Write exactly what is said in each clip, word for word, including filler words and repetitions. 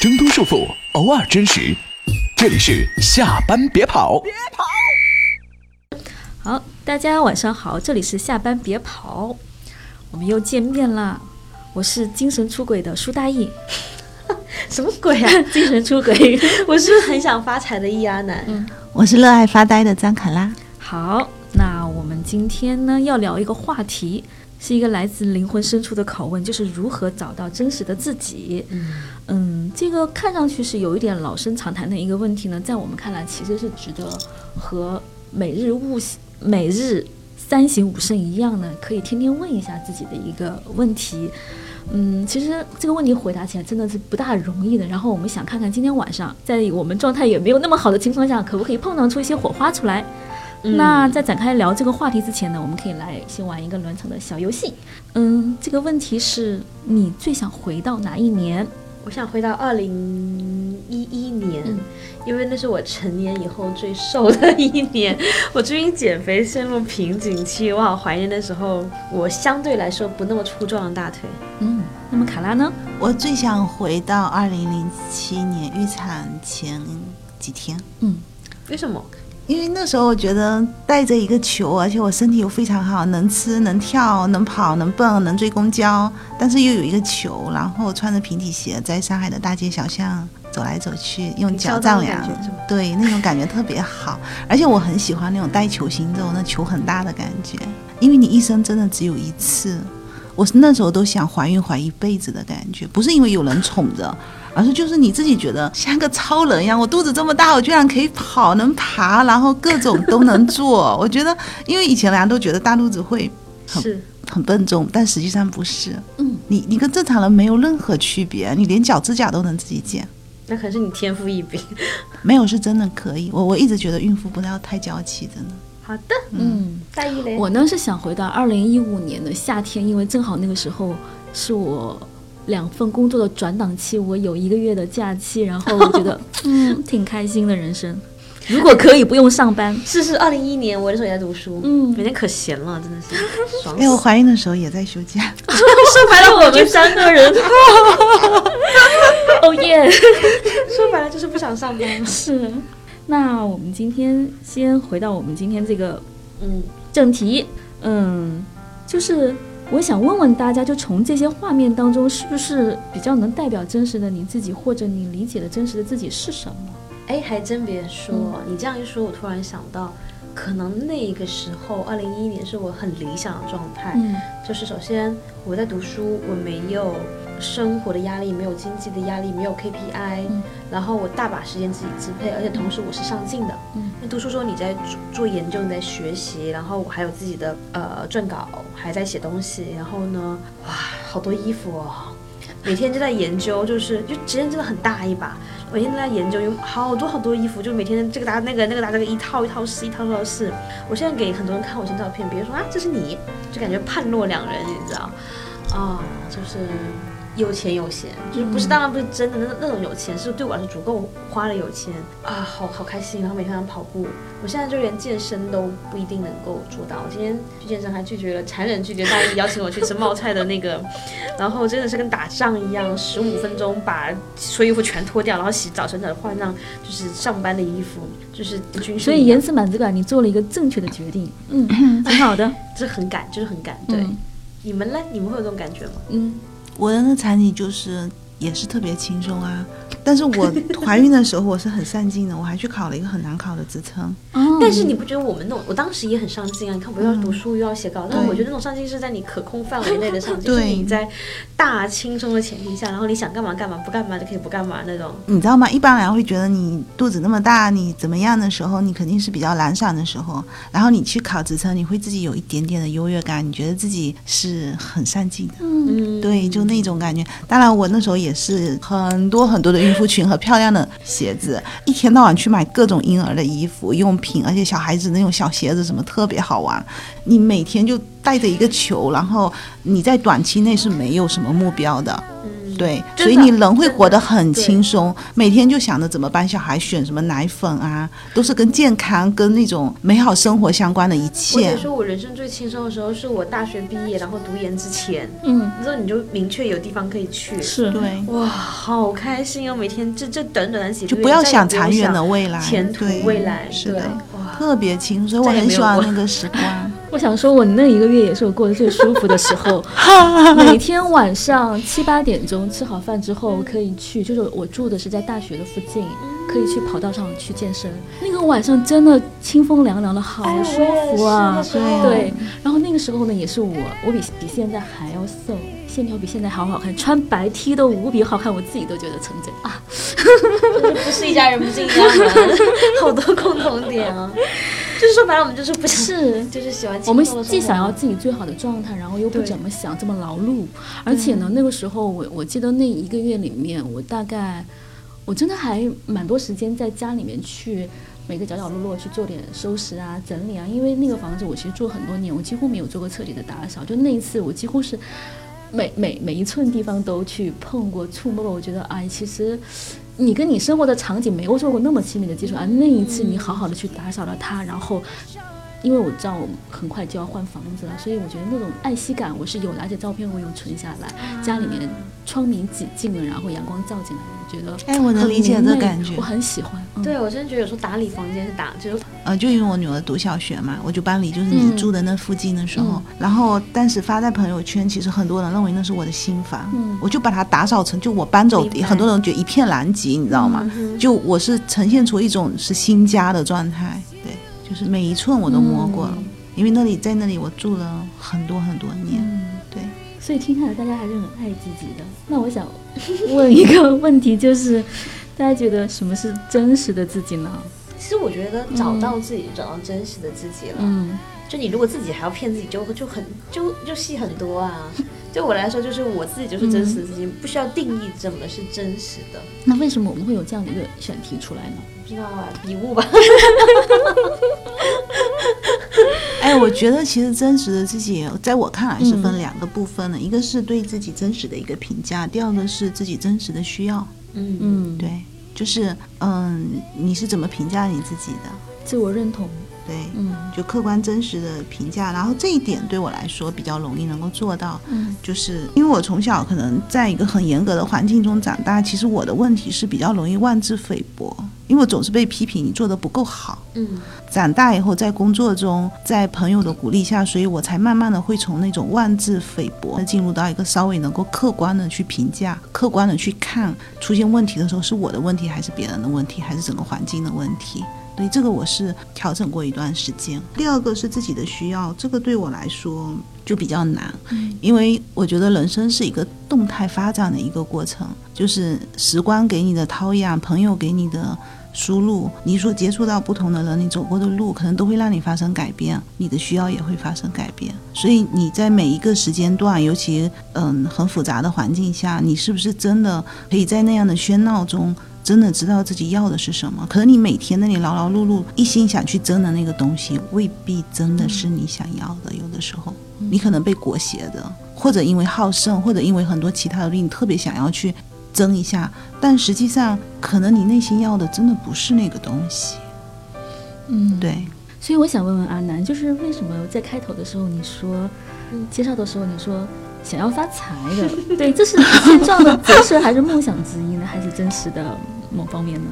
挣脱束缚，偶尔真实。这里是下班别跑，别跑。好，大家晚上好，这里是下班别跑，我们又见面啦。我是精神出轨的舒大意。什么鬼啊？精神出轨。我是很想发财的易阿南、嗯、我是热爱发呆的张卡拉。好，那我们今天呢要聊一个话题，是一个来自灵魂深处的拷问，就是如何找到真实的自己。 嗯, 嗯，这个看上去是有一点老生常谈的一个问题呢，在我们看来其实是值得和每日物每日三省吾身一样呢，可以天天问一下自己的一个问题。嗯，其实这个问题回答起来真的是不大容易的。然后我们想看看今天晚上在我们状态也没有那么好的情况下，可不可以碰撞出一些火花出来。嗯、那在展开聊这个话题之前呢，我们可以来先玩一个暖场的小游戏。嗯，这个问题是你最想回到哪一年？我想回到二零一一年、嗯，因为那是我成年以后最瘦的一年。我最近减肥陷入瓶颈期，我好怀念那时候我相对来说不那么粗壮的大腿。嗯，那么卡拉呢？我最想回到二零零七年预产前几天。嗯，为什么？因为那时候我觉得带着一个球，而且我身体又非常好，能吃能跳能跑能蹦能追公交，但是又有一个球，然后穿着平底鞋在上海的大街小巷走来走去，用脚丈量，对，那种感觉特别好。而且我很喜欢那种带球行走，那球很大的感觉，因为你一生真的只有一次。我那时候都想怀孕怀一辈子的感觉，不是因为有人宠着，而是就是你自己觉得像个超人一样，我肚子这么大，我居然可以跑能爬，然后各种都能做。我觉得因为以前大家都觉得大肚子会很是很笨重，但实际上不是。嗯，你你跟正常人没有任何区别，你连脚指甲都能自己剪。那可是你天赋异禀。没有，是真的可以。我我一直觉得孕妇不要太娇气，真的。好的，嗯，大意嘞。我呢是想回到二零一五年的夏天，因为正好那个时候是我两份工作的转档期，我有一个月的假期，然后我觉得嗯挺开心的人生，如果可以不用上班。是是，二零一一年我那时候也在读书，嗯，每天可闲了，真的是爽死。哎，我怀孕的时候也在休假，说白了我们三个人，哦耶，说白了就是不想上班。是，那我们今天先回到我们今天这个嗯正题，嗯，就是。我想问问大家，就从这些画面当中，是不是比较能代表真实的你自己，或者你理解的真实的自己是什么？哎，还真别说、嗯、你这样一说，我突然想到可能那个时候二零一一年是我很理想的状态、嗯、就是首先我在读书，我没有生活的压力，没有经济的压力，没有 K P I、嗯、然后我大把时间自己支配，而且同时我是上进的、嗯、因为读书时候你在做研究，你在学习，然后我还有自己的呃撰稿，还在写东西，然后呢哇好多衣服哦，每天就在研究，就是就时间真的很大一把，每天都在研究，有好多好多衣服，就每天这个搭那个那个搭这个，一套一套试一套一套试。我现在给很多人看我以前照片，别人说啊这是你，就感觉判若两人，你知道啊、哦、就是有钱有闲，就是不是当然不是真的那那种有钱，是对我来说足够花了有钱啊，好好开心。然后每天跑步，我现在就连健身都不一定能够做到。我今天去健身还拒绝了，残忍拒绝大姨邀请我去吃冒菜的那个，然后真的是跟打仗一样，十五分钟把所有衣服全脱掉，然后洗澡洗澡换上就是上班的衣服，就是军训。所以延迟满足感，你做了一个正确的决定，嗯，挺好的，这很赶，就是很赶。对，嗯、你们呢？你们会有这种感觉吗？嗯。我的那场景就是也是特别轻松啊，但是我怀孕的时候我是很上进的，我还去考了一个很难考的职称。但是你不觉得我们那种，我当时也很上进啊，你看我又要读书又要写稿，但我觉得那种上进是在你可控范围内的上进，就是你在大轻松的前提下，然后你想干嘛干嘛，不干嘛就可以不干嘛那种，你知道吗？一般人会觉得你肚子那么大你怎么样的时候，你肯定是比较懒散的时候，然后你去考职称，你会自己有一点点的优越感，你觉得自己是很上进的。嗯，对，就那种感觉。当然我那时候也也是很多很多的孕妇裙和漂亮的鞋子，一天到晚去买各种婴儿的衣服用品，而且小孩子那种小鞋子什么特别好玩。你每天就带着一个球，然后你在短期内是没有什么目标的，对，所以你人会活得很轻松，每天就想着怎么帮小孩选什么奶粉啊，都是跟健康跟那种美好生活相关的一切。我跟你说，我人生最轻松的时候是我大学毕业然后读研之前，嗯，之后你就明确有地方可以去，是，对，哇，好开心哦，每天这这短短的几个月就不要想长远的未来前途未来，是的，特别轻松，所以我很喜欢那个时光。我想说我那一个月也是我过得最舒服的时候每天晚上七八点钟吃好饭之后可以去，就是我住的是在大学的附近，可以去跑道上去健身，那个晚上真的清风凉凉的，好舒服啊，哎，对，然后那个时候呢也是我我比比现在还要瘦，线条比现在好好看，穿白 T 都无比好看，我自己都觉得成真啊不是一家人不是一家人好多共同点啊就是说白了我们就是不是就是喜欢我们既想要自己最好的状态，然后又不怎么想这么劳碌，而且呢那个时候我我记得那一个月里面我大概我真的还蛮多时间在家里面去每个角角落落去做点收拾啊整理啊，因为那个房子我其实住很多年，我几乎没有做过彻底的打扫，就那一次我几乎是每每每一寸地方都去碰过触摸过，我觉得哎其实你跟你生活的场景没有做过那么亲密的接触啊，那一次你好好的去打扫了它，然后因为我知道我很快就要换房子了，所以我觉得那种爱惜感我是有的，而且照片我有存下来，家里面窗明几净了，然后阳光照进来，我觉得哎我能理解这感觉，我很喜欢，嗯，对，我真的觉得有时候打理房间是打就是呃，就因为我女儿读小学嘛，我就搬离就是你住的那附近的时候，嗯，然后但是发在朋友圈，其实很多人认为那是我的新房，嗯，我就把它打扫成就我搬走很多人觉得一片狼藉，你知道吗，嗯，就我是呈现出一种是新家的状态，对，就是每一寸我都摸过了，嗯，因为那里在那里我住了很多很多年，嗯，对，所以听下来大家还是很爱自己的。那我想问一个问题，就是大家觉得什么是真实的自己呢？其实我觉得找到自己就找到真实的自己了，嗯，就你如果自己还要骗自己就就很就就戏很多啊对我来说就是我自己就是真实的自己，嗯，不需要定义怎么是真实的。那为什么我们会有这样的一个选题出来呢？不知道啊，笔误吧哎，我觉得其实真实的自己在我看来是分两个部分的，嗯，一个是对自己真实的一个评价，第二个是自己真实的需要，嗯嗯，对，就是嗯，你是怎么评价你自己的？自我认同，对，嗯，就客观真实的评价。然后这一点对我来说比较容易能够做到，嗯，就是因为我从小可能在一个很严格的环境中长大，其实我的问题是比较容易妄自菲薄，因为我总是被批评你做得不够好，嗯，长大以后在工作中在朋友的鼓励下，所以我才慢慢的会从那种妄自菲薄进入到一个稍微能够客观的去评价，客观的去看出现问题的时候是我的问题还是别人的问题还是整个环境的问题，所以这个我是调整过一段时间。第二个是自己的需要，这个对我来说就比较难，嗯，因为我觉得人生是一个动态发展的一个过程，就是时光给你的陶养，朋友给你的输入，你所接触到不同的人，你走过的路可能都会让你发生改变，你的需要也会发生改变，所以你在每一个时间段，尤其嗯很复杂的环境下，你是不是真的可以在那样的喧闹中真的知道自己要的是什么？可能你每天那里劳劳碌碌一心想去争的那个东西未必真的是你想要的，有的时候你可能被裹挟的，或者因为好胜，或者因为很多其他的你特别想要去争一下，但实际上可能你内心要的真的不是那个东西，嗯，对。所以我想问问阿南，就是为什么在开头的时候你说，嗯，介绍的时候你说想要发财的对，这是现状的折射还是梦想之一呢，还是真实的某方面呢？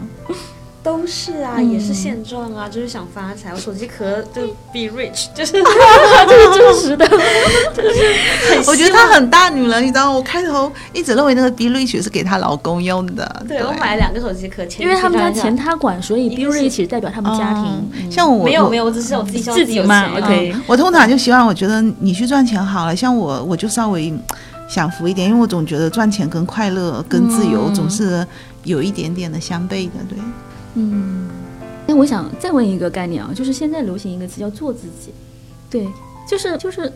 都是啊，嗯，也是现状啊，就是想发财。我手机壳就 be rich， 就是这是真实的，就是很。我觉得她很大女人，你知道，我开头一直认为那个 be rich 是给她老公用的。对，对我买了两个手机壳，因为他们家钱她管，所以 be rich 代表他们家庭。嗯嗯，像我没有没有，我只是我自己自己嘛。OK，嗯，我通常就希望我觉得你去赚钱好了，像我我就稍微享福一点，因为我总觉得赚钱跟快乐跟自由总是有一点点的相悖的，对。嗯，那我想再问一个概念啊，就是现在流行一个词叫做自己，对，就是就是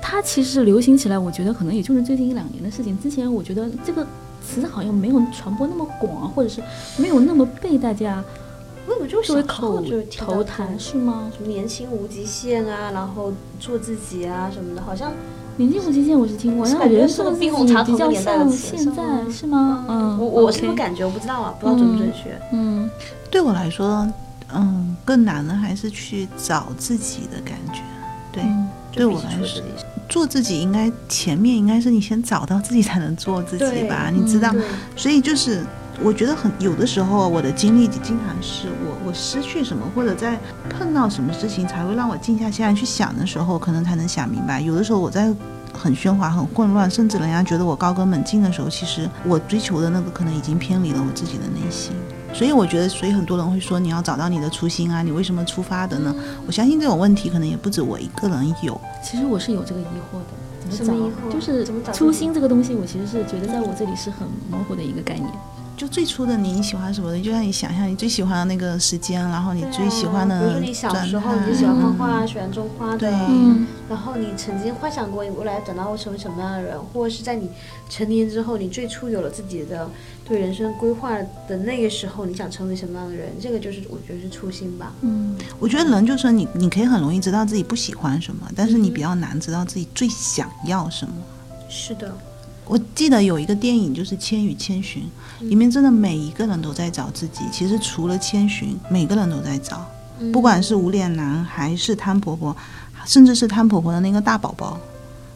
它其实流行起来我觉得可能也就是最近一两年的事情，之前我觉得这个词好像没有传播那么广，或者是没有那么被大家作为口头谈，是吗？什么年轻无极限啊，然后做自己啊什么的，好像云金河西线我是听过，但我觉得这个冰红茶比较像现在是吗？嗯，我我是这么感觉，我不知道啊，不知道准不准确。嗯，对我来说，嗯，更难的还是去找自己的感觉。对，对我来说，做自己应该前面应该是你先找到自己才能做自己吧，你知道？所以就是。我觉得很有的时候，我的经历经常是我我失去什么，或者在碰到什么事情，才会让我静下心来去想的时候，可能才能想明白。有的时候我在很喧哗、很混乱，甚至人家觉得我高歌猛进的时候，其实我追求的那个可能已经偏离了我自己的内心。所以我觉得，所以很多人会说你要找到你的初心啊，你为什么出发的呢？我相信这种问题可能也不止我一个人有。其实我是有这个疑惑的，怎么疑惑？就是初心这个东西，我其实是觉得在我这里是很模糊的一个概念。就最初的你喜欢什么的，就像你想象你最喜欢的那个时间，然后你最喜欢的、啊、比如说你小时候你就喜欢画画、嗯、喜欢种花的，嗯，然后你曾经幻想过你未来长大会成为什么样的人，或者是在你成年之后，你最初有了自己的对人生规划的那个时候，你想成为什么样的人，这个就是我觉得是初心吧。嗯，我觉得人就是你你可以很容易知道自己不喜欢什么，但是你比较难知道自己最想要什么。是的，我记得有一个电影就是《千与千寻》，里面真的每一个人都在找自己。其实除了千寻，每个人都在找，不管是无脸男还是汤婆婆，甚至是汤婆婆的那个大宝宝，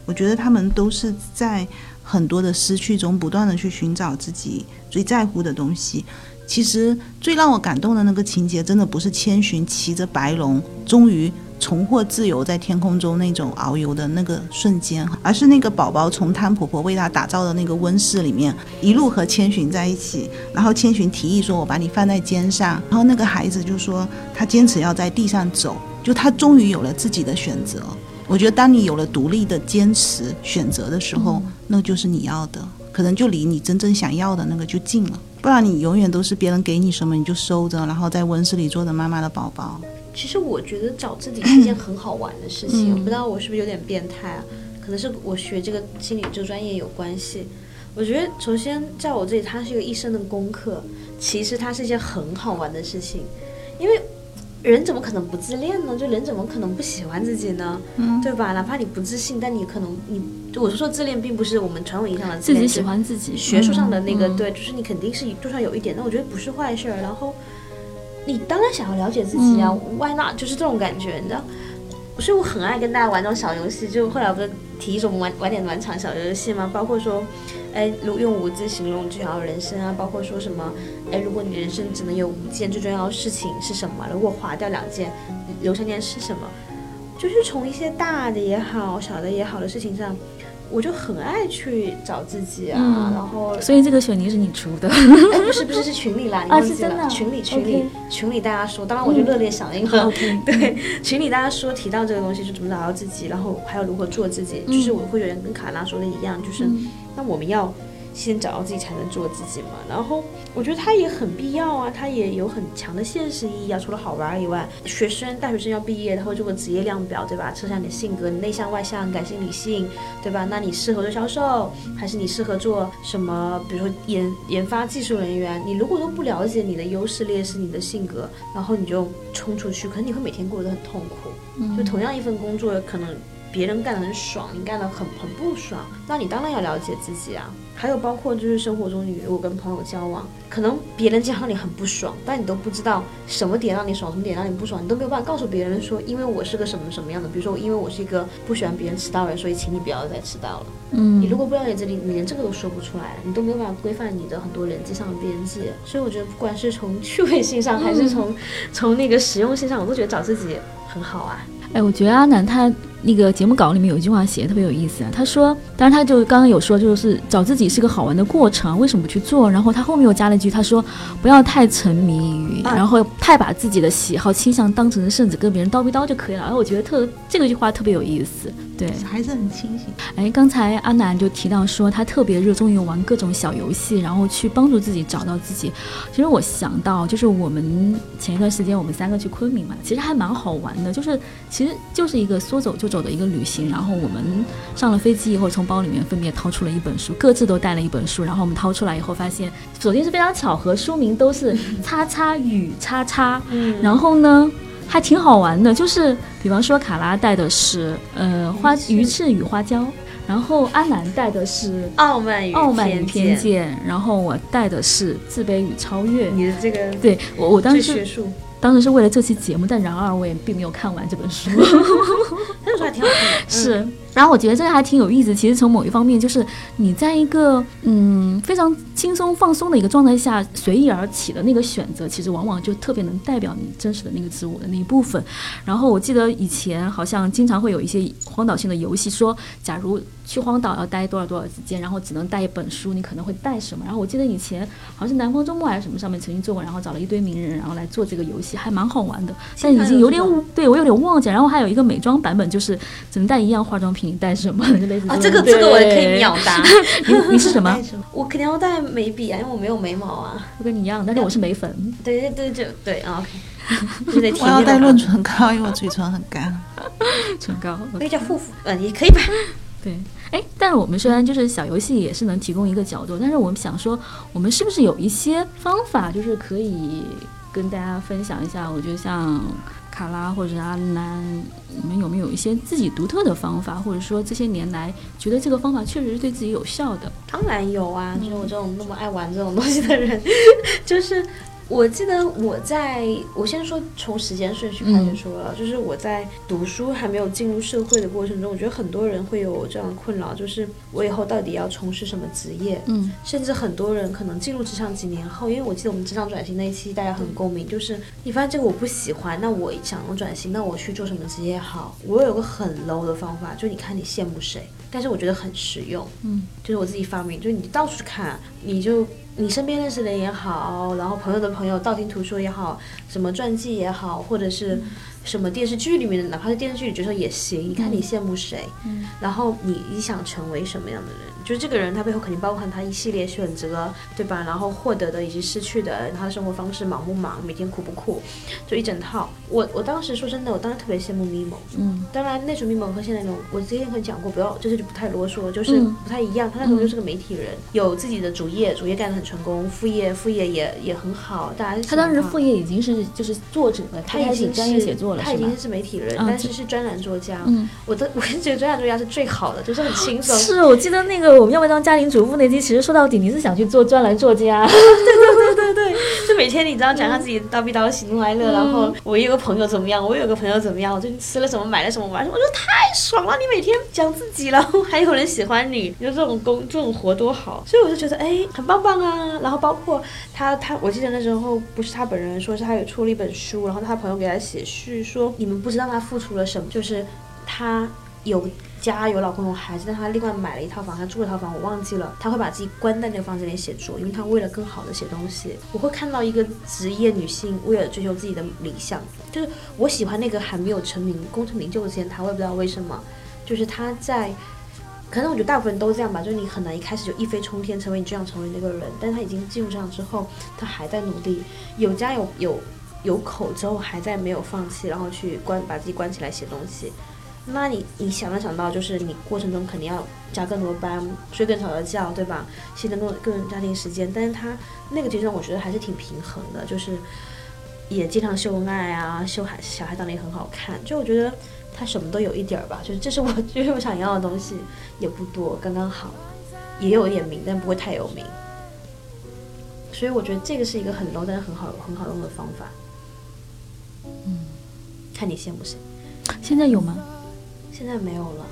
我觉得他们都是在很多的失去中不断的去寻找自己最在乎的东西。其实最让我感动的那个情节，真的不是千寻骑着白龙终于重获自由在天空中那种遨游的那个瞬间，而是那个宝宝从汤婆婆为他打造的那个温室里面一路和千寻在一起，然后千寻提议说我把你放在肩上，然后那个孩子就说他坚持要在地上走，就他终于有了自己的选择。我觉得当你有了独立的坚持选择的时候，那就是你要的，可能就离你真正想要的那个就近了，不然你永远都是别人给你什么你就收着，然后在温室里做着妈妈的宝宝。其实我觉得找自己是一件很好玩的事情，我、嗯、不知道我是不是有点变态啊？可能是我学这个心理这个专业有关系。我觉得首先在我这里，它是一个一生的功课，其实它是一件很好玩的事情，因为人怎么可能不自恋呢？就人怎么可能不喜欢自己呢？嗯，对吧？哪怕你不自信，但你可能你，我是说自恋并不是我们传统意义上的自恋，自己喜欢自己，学术上的那个、嗯、对，就是你肯定是就算有一点，那我觉得不是坏事。然后。你当然想要了解自己啊、嗯、why not， 就是这种感觉，你知道，所以我很爱跟大家玩这种小游戏。就后来我不是提一种玩玩点暖场小游戏吗？包括说，哎，用五字形容最重要的人生啊，包括说什么，哎，如果你人生只能有五件最重要的事情是什么？如果划掉两件，留三件是什么？就是从一些大的也好，小的也好的事情上。我就很爱去找自己啊、嗯、然后所以这个选题是你出的哎，不是不是是群里啦，你忘记了、啊、群里群里、okay. 群里大家说，当然我就热烈响应了、嗯、对，群里大家说提到这个东西，就怎么找到自己，然后还有如何做自己、嗯、就是我会觉得跟卡拉说的一样，就是、嗯、那我们要先找到自己才能做自己嘛。然后我觉得它也很必要啊，它也有很强的现实意义啊。除了好玩以外，学生大学生要毕业，他会做个职业量表，对吧？测下你的性格，你内向外向，感性理性，对吧？那你适合做销售，还是你适合做什么？比如说研研发技术人员，你如果都不了解你的优势劣势，你的性格，然后你就冲出去，可能你会每天过得很痛苦。嗯，就同样一份工作，可能别人干得很爽，你干得很很不爽，那你当然要了解自己啊。还有包括就是生活中，你如果跟朋友交往，可能别人讲让你很不爽，但你都不知道什么点让你爽，什么点让你不爽，你都没有办法告诉别人说，因为我是个什么什么样的，比如说因为我是一个不喜欢别人迟到的人，所以请你不要再迟到了。嗯，你如果不了解这里，你连这个都说不出来，你都没有办法规范你的很多人际上的边界。所以我觉得不管是从趣味性上，还是从、嗯、从那个实用性上，我都觉得找自己很好啊。哎，我觉得阿南他那个节目稿里面有一句话写的特别有意思啊，他说，当然他就刚刚有说，就是找自己是个好玩的过程，为什么不去做？然后他后面又加了一句，他说不要太沉迷于，然后太把自己的喜好倾向当成圣旨，跟别人叨逼叨就可以了。然后我觉得特这个句话特别有意思，对，还是很清醒。哎，刚才阿南就提到说他特别热衷于玩各种小游戏，然后去帮助自己找到自己。其实我想到就是我们前一段时间我们三个去昆明嘛，其实还蛮好玩的，就是其实。其实就是一个说走就走的一个旅行，然后我们上了飞机以后，从包里面分别掏出了一本书，各自都带了一本书，然后我们掏出来以后发现，首先是非常巧合，书名都是叉叉与叉叉，然后呢还挺好玩的，就是比方说卡拉带的是呃花鱼翅与花椒，然后安澜带的是傲慢与傲慢与偏见，然后我带的是自卑与超越。你的这个对我我当时学术当时是为了这期节目，但然而我也并没有看完这本书。那本书还挺好看的。是、嗯，然后我觉得这个还挺有意思。其实从某一方面，就是你在一个嗯非常轻松放松的一个状态下，随意而起的那个选择，其实往往就特别能代表你真实的那个自我的那一部分。然后我记得以前好像经常会有一些荒岛性的游戏，说假如去荒岛要待多少多少时间，然后只能带一本书，你可能会带什么？然后我记得以前好像是南方周末还是什么上面曾经做过，然后找了一堆名人，然后来做这个游戏。还蛮好玩的，但已经有点对我有点忘记。然后还有一个美妆版本，就是只能带一样化妆品，你带什么？类似啊，这个这个我也可以秒答。你你是什么？我肯定要带眉笔啊，因为我没有眉毛啊。我跟你一样，但是我是眉粉。对对对，就对啊。OK， 我要带润唇膏，因为我嘴唇很干。唇膏可以叫护肤，嗯，也可以吧。对。哎，但是我们虽然就是小游戏也是能提供一个角度，但是我们想说，我们是不是有一些方法，就是可以跟大家分享一下？我觉得像卡拉或者阿南，你们有没有一些自己独特的方法，或者说这些年来觉得这个方法确实是对自己有效的？当然有啊，就是我这种那么爱玩这种东西的人，就是我记得我在我先说从时间顺序开始说了、嗯、就是我在读书还没有进入社会的过程中，我觉得很多人会有这样的困扰，就是我以后到底要从事什么职业，嗯，甚至很多人可能进入职场几年后，因为我记得我们职场转型那一期大家很共鸣，就是你发现这个我不喜欢，那我想要转型，那我去做什么职业好？我有个很 low 的方法，就你看你羡慕谁，但是我觉得很实用，嗯，就是我自己发明，就是你到处看，你就你身边认识的人也好，然后朋友的朋友道听途说也好，什么传记也好，或者是什么电视剧里面的，哪怕是电视剧里角色也行，你看你羡慕谁、嗯、然后你你想成为什么样的人，就是这个人他背后肯定包含他一系列选择，对吧？然后获得的以及失去的，他的生活方式忙不忙，每天苦不苦，就一整套。我我当时说真的，我当时特别羡慕 Mimo， 嗯，当然那种 Mimo 和现在那种，我之前可以讲过，不要就是就不太啰嗦，就是不太一样。他那时候就是个媒体人，嗯、有自己的主业，主业干得很成功，副业副业也也很好。大家他当时副业已经是就是作者了，他已经专业写作了，他已经是媒体人，嗯、但是是专栏作家。嗯，我的我是觉得专栏作家是最好的，就是很轻松。是我记得那个。我们要不要当家庭主妇那期，其实说到底你是想去做专栏作家。对对对对对，就每天你知道讲讲自己叨逼叨喜怒哀乐、嗯、然后我有个朋友怎么样，我有个朋友怎么样，我就吃了什么买了什么玩什么，我说太爽了，你每天讲自己然后还有人喜欢你，就这种工这种活多好，所以我就觉得哎很棒棒啊。然后包括他他我记得那时候不是他本人说是他有出了一本书，然后他朋友给他写序说你们不知道他付出了什么，就是他有家有老公有孩子，但他另外买了一套房，他住了套房我忘记了，他会把自己关在那个房子里写作，因为他为了更好的写东西。我会看到一个职业女性为了追求自己的理想，就是我喜欢那个还没有成名功成名就之前，他我也不知道为什么，就是他在可能我觉得大部分都这样吧，就是你很难一开始就一飞冲天成为你这样成为那个人，但他已经进入这样之后他还在努力，有家有有有口之后还在没有放弃，然后去关把自己关起来写东西。那你你想没想到，就是你过程中肯定要加更多班，睡更少的觉，对吧？牺牲更更多家庭时间，但是他那个阶段我觉得还是挺平衡的，就是也经常秀恩爱啊，秀孩小孩长得也很好看，就我觉得他什么都有一点吧，就是这是我就是我想要的东西，也不多，刚刚好，也有一点名，但不会太有名。所以我觉得这个是一个很 low 但是很好很好用的方法。嗯，看你羡慕谁？现在有吗？现在没有了，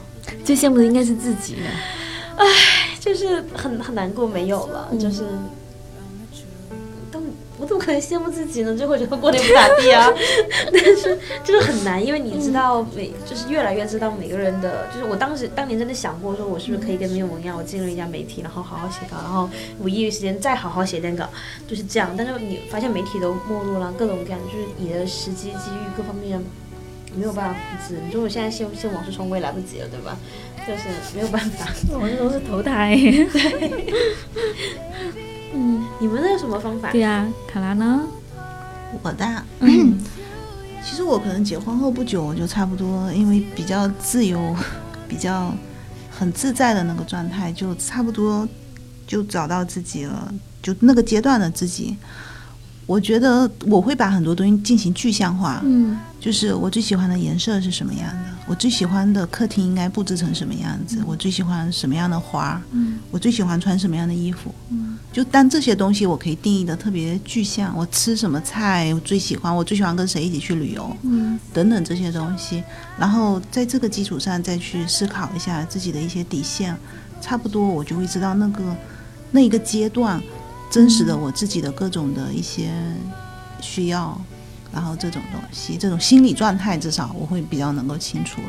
最羡慕的应该是自己了。唉，就是很很难过，没有了，嗯、就是都我怎么可能羡慕自己呢？最后觉得过年不咋地啊，但是就是很难，因为你知道每、嗯、就是越来越知道每个人的，就是我当时当年真的想过，说我是不是可以跟明文一样，我进入一家媒体，然后好好写稿，然后我业余时间再好好写点稿，就是这样。但是你发现媒体都没落了，各种各样，就是你的时机、机遇各方面。没有办法复制，你说我现在先先往事重归来不及了，对吧？就是没有办法，往事都是投胎。对，嗯，你们那有什么方法？对呀、啊，卡拉呢？我的，嗯，其实我可能结婚后不久，我就差不多，因为比较自由，比较很自在的那个状态，就差不多就找到自己了，就那个阶段的自己。我觉得我会把很多东西进行具象化，嗯，就是我最喜欢的颜色是什么样的，我最喜欢的客厅应该布置成什么样子，嗯，我最喜欢什么样的花，嗯，我最喜欢穿什么样的衣服，嗯，就当这些东西我可以定义的特别具象，我吃什么菜我最喜欢，我最喜欢跟谁一起去旅游，嗯，等等这些东西，然后在这个基础上再去思考一下自己的一些底线，差不多我就会知道那个那一个阶段真实的我自己的各种的一些需要，然后这种东西，这种心理状态至少我会比较能够清楚。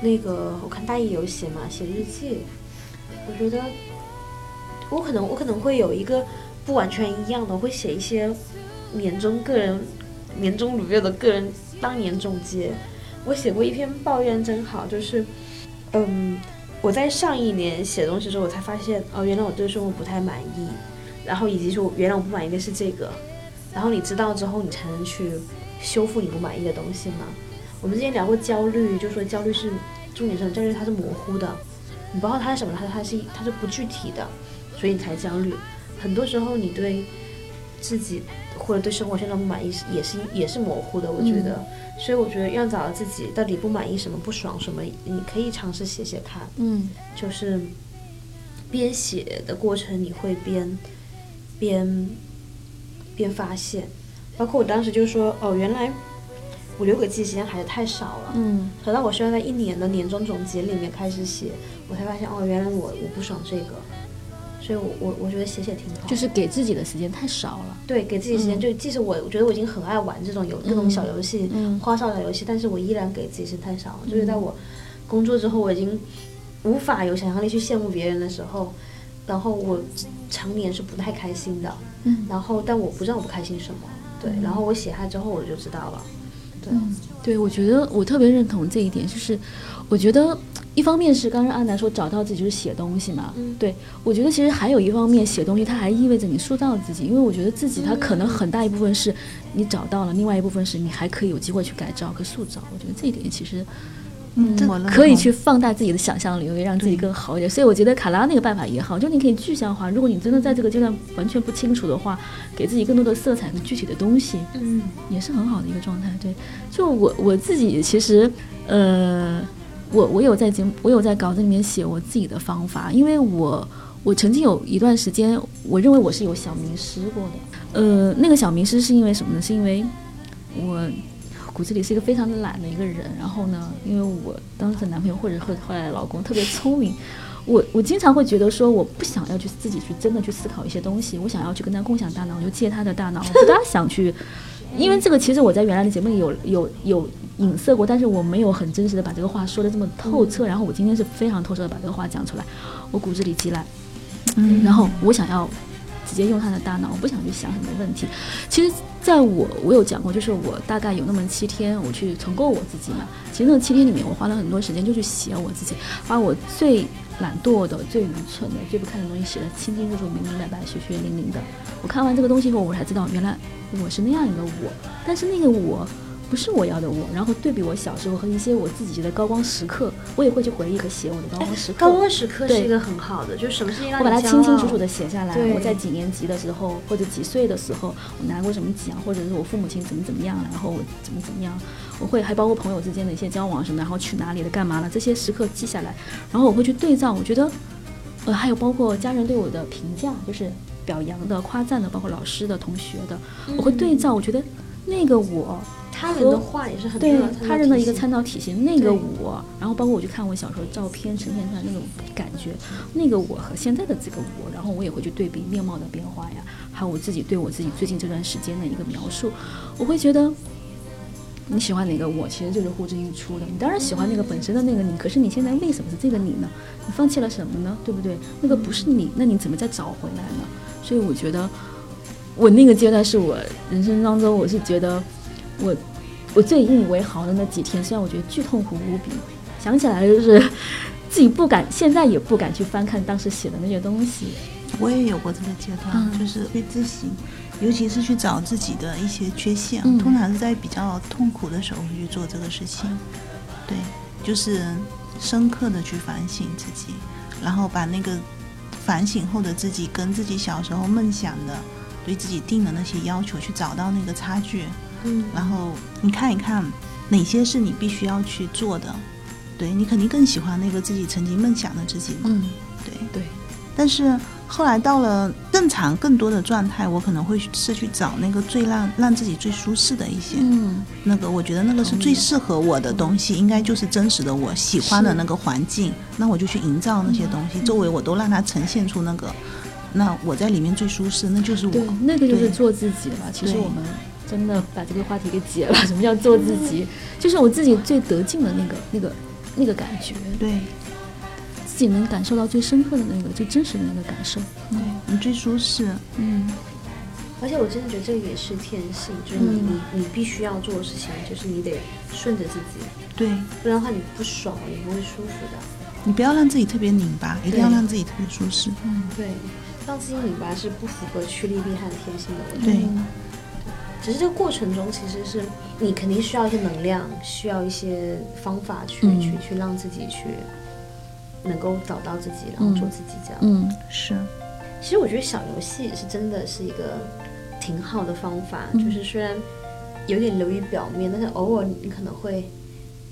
那个我看大意有写嘛，写日记，我觉得我可能我可能会有一个不完全一样的，我会写一些年终个人年终履约的个人当年总结。我写过一篇抱怨真好，就是嗯，我在上一年写东西之后，我才发现哦，原来我对生活不太满意。然后以及说原来我不满意的是这个，然后你知道之后你才能去修复你不满意的东西嘛。我们之前聊过焦虑，就说焦虑是重点上焦虑它是模糊的，你不知道它是什么，它它是它是不具体的，所以你才焦虑。很多时候你对自己或者对生活现状不满意也是也是模糊的，我觉得、嗯、所以我觉得要找到自己到底不满意什么不爽什么，你可以尝试写写看，嗯，就是边写的过程你会边边边发现，包括我当时就说哦，原来我留给自己时间还是太少了，嗯，等到我需要在一年的年终总结里面开始写，我才发现哦，原来我我不爽这个，所以我我我觉得写写挺好，就是给自己的时间太少了，对，给自己时间、嗯、就即使我我觉得我已经很爱玩这种有各种小游戏、嗯、花哨的游戏，但是我依然给自己时间太少了、嗯、就是在我工作之后我已经无法有想象力去羡慕别人的时候，然后我常年是不太开心的，嗯，然后但我不知道我不开心什么，对、嗯、然后我写下之后我就知道了，对、嗯、对，我觉得我特别认同这一点，就是我觉得一方面是刚刚安南说找到自己就是写东西嘛、嗯、对，我觉得其实还有一方面写东西它还意味着你塑造自己，因为我觉得自己它可能很大一部分是你找到了、嗯、另外一部分是你还可以有机会去改造和塑造，我觉得这一点其实嗯，可以去放大自己的想象力，可以让自己更好一点。所以我觉得卡拉那个办法也好，就你可以具象化。如果你真的在这个阶段完全不清楚的话，给自己更多的色彩和具体的东西，嗯，也是很好的一个状态。对，就我我自己其实，呃，我我有在节目，我有在稿子里面写我自己的方法，因为我我曾经有一段时间，我认为我是有小迷失过的。呃，那个小迷失是因为什么呢？是因为我。骨子里是一个非常懒的一个人，然后呢，因为我当时的男朋友或者后来的老公特别聪明，我我经常会觉得说我不想要去自己去真的去思考一些东西，我想要去跟他共享大脑，我就借他的大脑，我不大想去，因为这个其实我在原来的节目里有有有影射过，但是我没有很真实的把这个话说的这么透彻、嗯、然后我今天是非常透彻的把这个话讲出来，我骨子里极懒，嗯，然后我想要直接用他的大脑，我不想去想很多问题。其实在我我有讲过，就是我大概有那么七天我去重构我自己嘛，其实那七天里面我花了很多时间就去写我自己，把我最懒惰的最愚蠢的最不堪的东西写得清清楚楚明明白白血血淋淋的。我看完这个东西以后我才知道原来我是那样一个我，但是那个我不是我要的我，然后对比我小时候和一些我自己的高光时刻，我也会去回忆和写我的高光时刻。高光时刻是一个很好的，就是什么事情让你骄傲，我把它清清楚楚的写下来。我在几年级的时候，或者几岁的时候，我拿过什么奖，或者是我父母亲怎么怎么样，然后我怎么怎么样，我会还包括朋友之间的一些交往什么，然后去哪里了干嘛了，这些时刻记下来，然后我会去对照，我觉得，呃，还有包括家人对我的评价，就是表扬的、夸赞的，包括老师的、同学的，我会对照，我觉得那个我。他人的话也是很对他人的一个参照体系，那个我，然后包括我去看我小时候照片呈现出来那种感觉，那个我和现在的这个我，然后我也会去对比面貌的变化呀，还有我自己对我自己最近这段时间的一个描述，我会觉得你喜欢哪个我其实就是呼之欲出的，你当然喜欢那个本身的那个你，可是你现在为什么是这个你呢？你放弃了什么呢？对不对？那个不是你，那你怎么再找回来呢？所以我觉得我那个阶段是我人生当中我是觉得我我最引以为豪的那几天，虽然我觉得巨痛苦无比，想起来就是自己不敢，现在也不敢去翻看当时写的那些东西。我也有过这个阶段、嗯、就是去自省，尤其是去找自己的一些缺陷、嗯、通常是在比较痛苦的时候去做这个事情，对，就是深刻的去反省自己，然后把那个反省后的自己跟自己小时候梦想的对自己定的那些要求，去找到那个差距，嗯，然后你看一看哪些是你必须要去做的，对，你肯定更喜欢那个自己曾经梦想的自己嘛，嗯，对对。但是后来到了正常更多的状态，我可能会是去找那个最让让自己最舒适的一些，嗯，那个我觉得那个是最适合我的东西，应该就是真实的我喜欢的那个环境，那我就去营造那些东西，嗯，周围我都让它呈现出那个，那我在里面最舒适，那就是我，对，那个就是做自己了。其实我们真的把这个话题给解了，什么叫做自己，嗯，就是我自己最得劲的那个那个那个感觉，对，自己能感受到最深刻的那个最真实的那个感受，对，你最舒适，嗯。而且我真的觉得这个也是天性，就是你、嗯、你你必须要做的事情，就是你得顺着自己，对，不然的话你不爽，你不会舒服的。你不要让自己特别拧巴，一定要让自己特别舒适，嗯，对，让自己拧巴是不符合趋利避害天性的，我觉得，对。只是这个过程中，其实是你肯定需要一些能量，需要一些方法去、嗯、去去让自己去能够找到自己，然后做自己这样。嗯，嗯是。其实我觉得小游戏是真的是一个挺好的方法，嗯、就是虽然有点流于表面，但是偶尔你可能会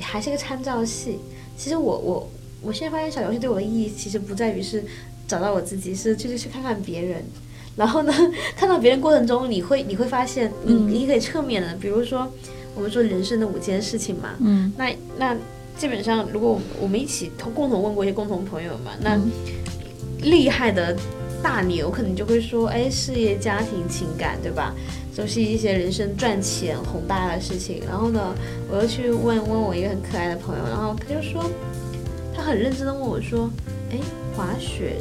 还是个参照系。其实我我我现在发现小游戏对我的意义，其实不在于是找到我自己，是就是去看看别人。然后呢，看到别人过程中，你会你会发现，你你可以侧面的，比如说，我们说人生的五件事情嘛，嗯，那那基本上，如果我们一起共同问过一些共同朋友嘛，那、嗯、厉害的大牛可能就会说，哎，事业、家庭、情感，对吧？都是一些人生赚钱宏大的事情。然后呢，我又去问问我一个很可爱的朋友，然后他就说，他很认真的问我说，哎，滑雪。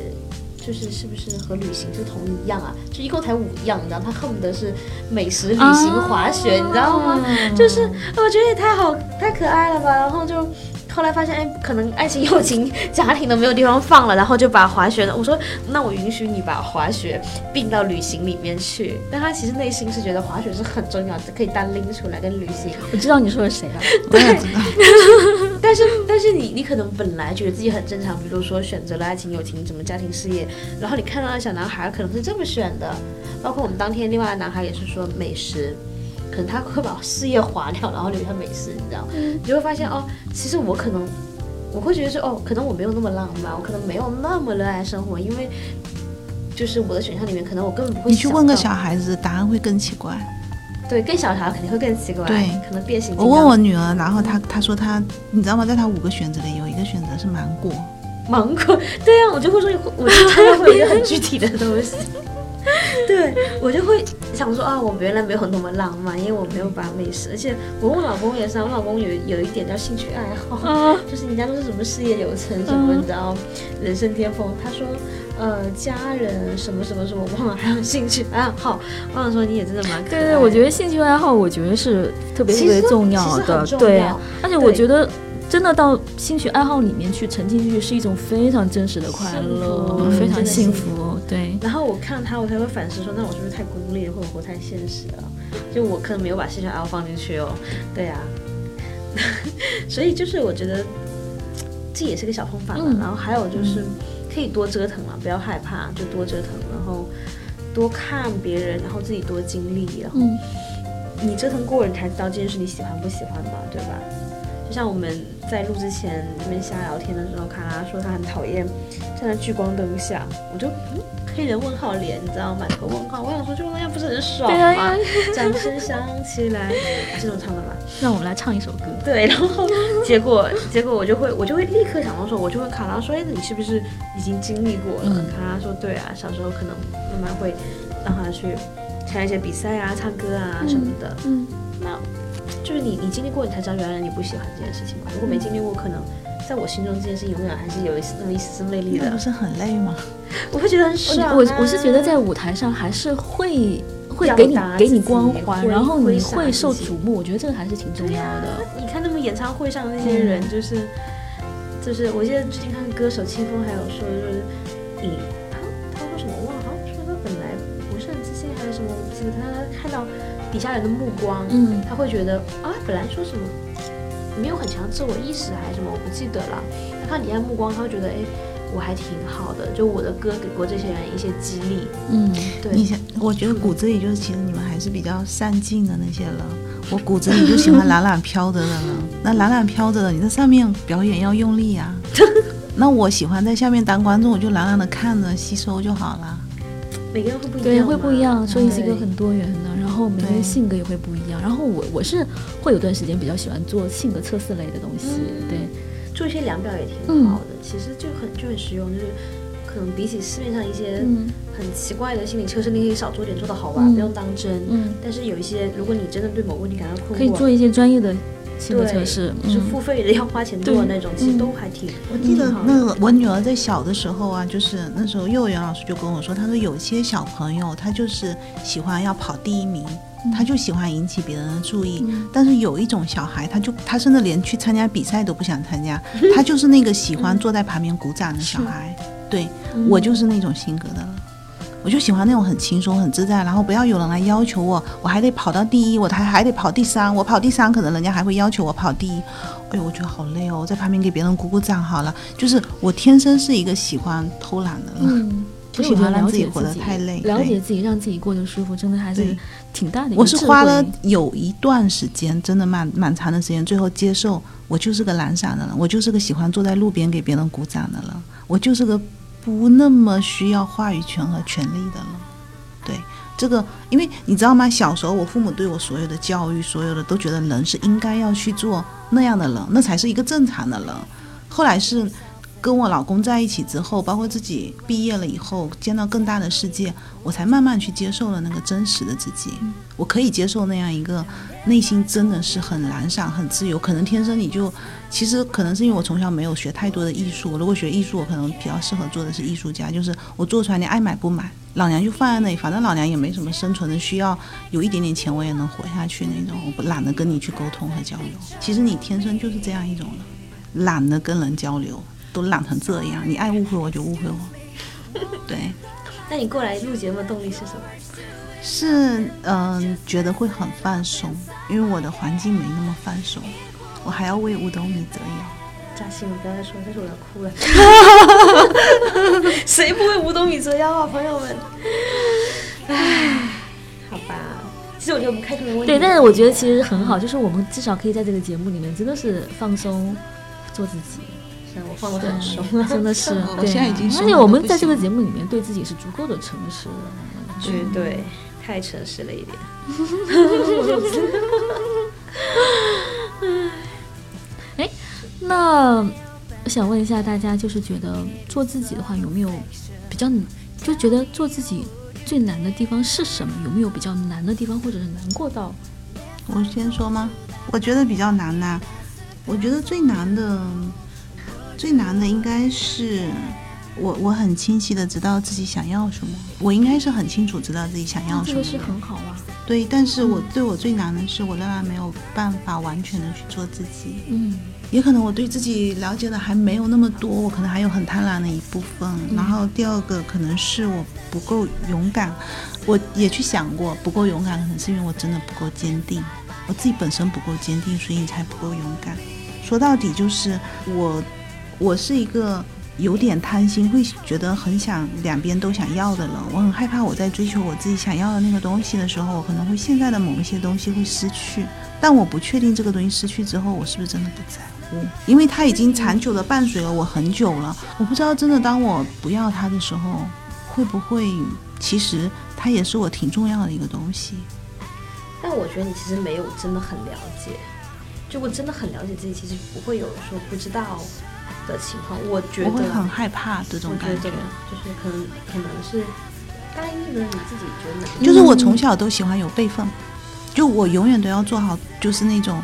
就是是不是和旅行就同一样啊？就一共才五样，你知道，他恨不得是美食、旅行、滑雪，你知道吗？就是我觉得也太好、太可爱了吧。然后就后来发现，哎，可能爱情、友情、家庭都没有地方放了，然后就把滑雪，我说那我允许你把滑雪并到旅行里面去。但他其实内心是觉得滑雪是很重要的，可以单拎出来跟旅行。我知道你说的谁了，我也知道。但是但是你你可能本来觉得自己很正常，比如说选择了爱情、友情、什么家庭、事业，然后你看到的小男孩可能是这么选的，包括我们当天另外的男孩也是说美食，可能他会把事业划掉，然后留下美食，你知道，嗯，你就会发现哦，其实我可能我会觉得是哦，可能我没有那么浪漫，我可能没有那么热爱生活，因为就是我的选项里面可能我根本不会想到。你去问个小孩子，答案会更奇怪。对，更小孩肯定会更奇怪，对，可能变形。我问我女儿，然后她她说她，你知道吗？在她五个选择里有一个选择是芒果。芒果，对啊，我就会说，我就会有一个很具体的东西。对，我就会想说啊，我原来没有那么浪漫，因为我没有把美食，而且我我老公也是，我老公有有一点叫兴趣爱好，嗯，就是人家都是什么事业有成什么，你知道，人生巅峰，他说。呃，家人什么什么什么，我忘了，还有兴趣爱好，忘了说你也真的蛮可爱的。对对，我觉得兴趣爱好，我觉得是特别特别重要的，重要对。而且我觉得，真的到兴趣爱好里面去沉浸进去，是一种非常真实的快乐，嗯，非常幸福，嗯，对。然后我看他，我才会反思说，那我是不是太功利，或者活太现实了？就我可能没有把兴趣爱好放进去哦。对啊，所以就是我觉得这也是个小方法嘛，嗯。然后还有就是。嗯，可以多折腾了，不要害怕，就多折腾，然后多看别人，然后自己多经历，然后你折腾过人才知道这件事你喜欢不喜欢嘛，对吧？就像我们在录之前这边瞎聊天的时候，卡拉说他很讨厌站在聚光灯下，我就嗯，黑人问号脸，你知道吗？满头问号，我想说聚光灯下不是很爽吗？掌声响起来，这种唱的嘛。让我来唱一首歌。对，然后结果结果我就会我就会立刻想到说，我就问卡拉说，哎，你是不是已经经历过了？嗯，卡拉说对啊，小时候可能慢慢会让他去参加一些比赛啊、唱歌啊什么的。嗯，嗯那。就是你，你经历过，你才知道原来你不喜欢这件事情嘛。如果没经历过，可能在我心中这件事永远还是有一丝那么一丝丝魅力的。那不是很累吗？我会觉得很爽啊。我我是觉得在舞台上还是会会给你给你光环，然后你会受瞩目。我觉得这个还是挺重要的。啊，你看他们演唱会上的那些人，就是，就是就是，我记得最近看歌手清风还有说，就是你他他说什么我忘了，好像说他本来不是很自信还是什么，怎么他看到。底下人的目光，嗯，他会觉得啊，本来说什么没有很强自我意识还是什么，我不记得了。他看底下目光，他会觉得哎，我还挺好的，就我的歌给过这些人一些激励。嗯，对，你想，我觉得骨子里就是其实你们还是比较善尽的那些人，我骨子里就喜欢懒懒飘着的人那懒懒飘着的你在上面表演要用力啊那我喜欢在下面当观众，我就懒懒的看着吸收就好了。每个人会不一样，对，会不一样，所以是一个很多元的，然后每个人性格也会不一样。然后我我是会有段时间比较喜欢做性格测试类的东西，嗯、对，做一些量表也挺好的，嗯、其实就很就很实用，就是可能比起市面上一些很奇怪的心理测试，你可以少做点，做得好玩，嗯、不用当真。嗯，但是有一些，如果你真的对某个问题感到困惑，可以做一些专业的。对，就是付费的要花钱做那种，其实都还挺。我记得那个我女儿在小的时候啊，就是那时候幼儿园老师就跟我说，他说有些小朋友他就是喜欢要跑第一名，嗯、他就喜欢引起别人的注意，嗯、但是有一种小孩，他就他甚至连去参加比赛都不想参加，嗯、他就是那个喜欢坐在旁边鼓掌的小孩。对，嗯、我就是那种性格的了。我就喜欢那种很轻松很自在，然后不要有人来要求我，我还得跑到第一，我还还得跑第三，我跑第三可能人家还会要求我跑第一，哎呦我觉得好累哦，在旁边给别人鼓鼓掌好了。就是我天生是一个喜欢偷懒的人，嗯、不喜欢让自己活得太累，了解自己让自己过得舒服，真的还是挺大的一个智慧。我是花了有一段时间，真的蛮蛮长的时间，最后接受我就是个懒散的人，我就是个喜欢坐在路边给别人鼓掌的人，我就是个不那么需要话语权和权力的了。对，这个因为你知道吗，小时候我父母对我所有的教育所有的都觉得人是应该要去做那样的人，那才是一个正常的人。后来是跟我老公在一起之后，包括自己毕业了以后见到更大的世界，我才慢慢去接受了那个真实的自己，嗯、我可以接受那样一个内心真的是很懒散很自由。可能天生你就其实可能是因为我从小没有学太多的艺术，我如果学艺术我可能比较适合做的是艺术家，就是我做出来你爱买不买，老娘就放在那里，反正老娘也没什么生存的需要，有一点点钱我也能活下去那种，我不懒得跟你去沟通和交流。其实你天生就是这样一种人，懒得跟人交流，都懒成这样，你爱误会我就误会我。对，那你过来录节目的动力是什么？是嗯、呃，觉得会很放松，因为我的环境没那么放松，我还要为五斗米折腰。扎心了，不要再说，但是我要哭了。谁不为五斗米折腰啊，朋友们？唉，好吧。其实我觉得我们开头没问题。对，但是我觉得其实很好，就是我们至少可以在这个节目里面真的是放松，做自己。我放得很松，嗯、真的是我现在已经松了。而且我们在这个节目里面对自己是足够的诚实的，对对，太诚实了一点。哎，那我想问一下大家，就是觉得做自己的话有没有比较，就觉得做自己最难的地方是什么？有没有比较难的地方，或者是难过到？我先说吗？我觉得比较难啊，我觉得最难的。最难的应该是我我很清晰的知道自己想要什么，我应该是很清楚知道自己想要什么，这个是很好啊。对，但是我对我最难的是我仍然没有办法完全的去做自己。嗯，也可能我对自己了解的还没有那么多，我可能还有很贪婪的一部分。嗯、然后第二个可能是我不够勇敢，我也去想过不够勇敢，可能是因为我真的不够坚定，我自己本身不够坚定，所以才不够勇敢。说到底就是我。我是一个有点贪心，会觉得很想两边都想要的人，我很害怕我在追求我自己想要的那个东西的时候，我可能会现在的某一些东西会失去，但我不确定这个东西失去之后我是不是真的不在乎，因为它已经长久的伴随了我很久了，我不知道真的当我不要它的时候会不会其实它也是我挺重要的一个东西。但我觉得你其实没有真的很了解，如果真的很了解自己，其实不会有说不知道的情况，我觉得我会很害怕这种感觉，就是可能可能是答应了你自己觉得难，就是我从小都喜欢有备份，就我永远都要做好，就是那种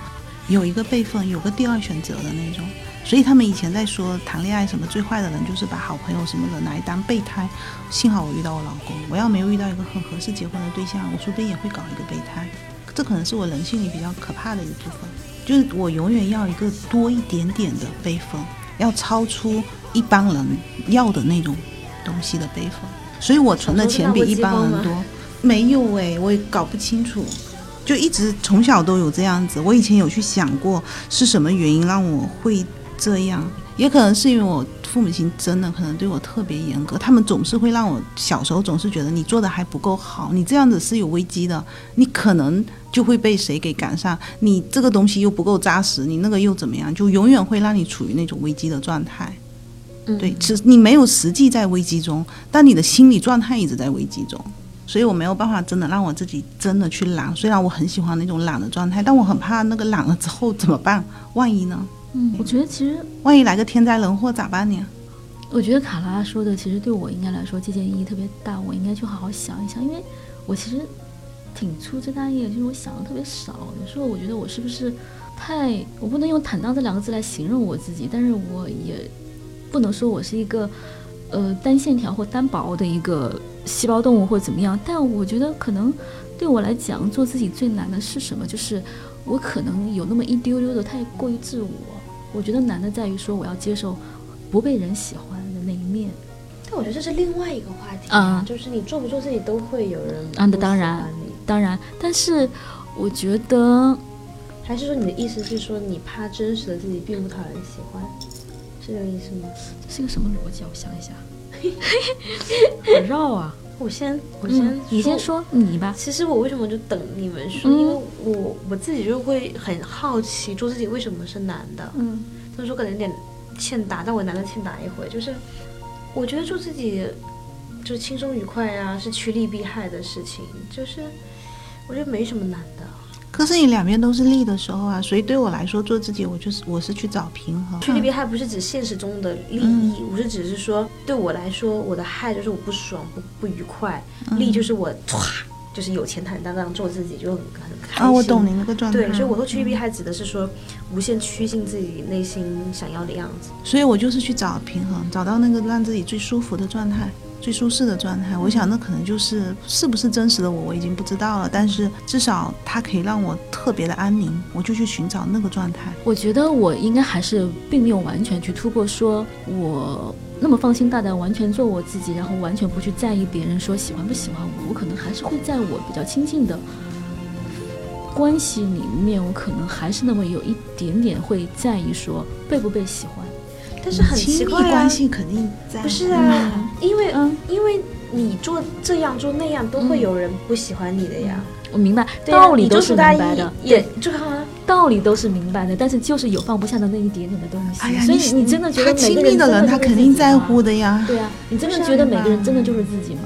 有一个备份，有个第二选择的那种。所以他们以前在说谈恋爱什么最坏的人就是把好朋友什么的拿来当备胎，幸好我遇到我老公，我要没有遇到一个很合适结婚的对象，我说不定也会搞一个备胎。这可能是我人性里比较可怕的一部分，就是我永远要一个多一点点的备份，要超出一般人要的那种东西的备份，所以我存的钱比一般人多。没有哎、欸，我也搞不清楚，就一直从小都有这样子。我以前有去想过是什么原因让我会这样，也可能是因为我父母亲真的可能对我特别严格，他们总是会让我小时候总是觉得你做的还不够好，你这样子是有危机的，你可能就会被谁给赶上，你这个东西又不够扎实，你那个又怎么样，就永远会让你处于那种危机的状态。嗯，对，只你没有实际在危机中，但你的心理状态一直在危机中，所以我没有办法真的让我自己真的去懒，虽然我很喜欢那种懒的状态，但我很怕那个懒了之后怎么办，万一呢？嗯，我觉得其实万一来个天灾人祸咋办呢？我觉得卡拉说的其实对我应该来说借鉴意义特别大，我应该去好好想一想，因为我其实挺粗枝大叶，就是我想的特别少。有时候我觉得我是不是太，我不能用坦荡这两个字来形容我自己，但是我也不能说我是一个呃单线条或单薄的一个细胞动物或怎么样，但我觉得可能对我来讲做自己最难的是什么，就是我可能有那么一丢丢的太过于自我。我觉得难的在于说我要接受不被人喜欢的那一面，但我觉得这是另外一个话题啊，嗯，就是你做不做自己都会有人不喜欢你，嗯，当然当然，但是我觉得还是说你的意思是说你怕真实的自己并不讨人喜欢，是这个意思吗？这是一个什么逻辑？我想一下好绕啊。我先我先、嗯、你先说你吧。其实我为什么就等你们说，嗯，因为我我自己就会很好奇做自己为什么是难的，嗯，就是说可能有点欠打，但我难得欠打一回，就是我觉得做自己就轻松愉快啊，是趋利避害的事情，就是我觉得没什么难的。可是你两边都是利的时候啊，所以对我来说做自己，我就是我是去找平衡。趋利避害不是指现实中的利益，嗯，我是只是说对我来说，我的害就是我不爽不不愉快，嗯，利就是我就是有钱坦荡荡做自己就很很开心。啊，我懂你那个状态。对，所以我说趋利避害指的是说，嗯，无限趋近自己内心想要的样子。所以我就是去找平衡，找到那个让自己最舒服的状态。最舒适的状态，我想那可能就是是不是真实的我我已经不知道了，但是至少它可以让我特别的安宁，我就去寻找那个状态。我觉得我应该还是并没有完全去突破说我那么放心大胆完全做我自己，然后完全不去在意别人说喜欢不喜欢我，我可能还是会在我比较亲近的关系里面，我可能还是那么有一点点会在意说被不被喜欢，但是很奇怪啊，亲密关系肯定在，不是啊，嗯，因为，嗯，因为你做这样做那样都会有人不喜欢你的呀。嗯，我明白，对啊，道理都是明白的，也就好啊，道理都是明白的，但是就是有放不下的那一点点的东西。哎呀，所以你真的觉得每个人真的就是自己吗？他亲密的人他肯定在乎的呀。对啊，你真的觉得每个人真的就是自己吗？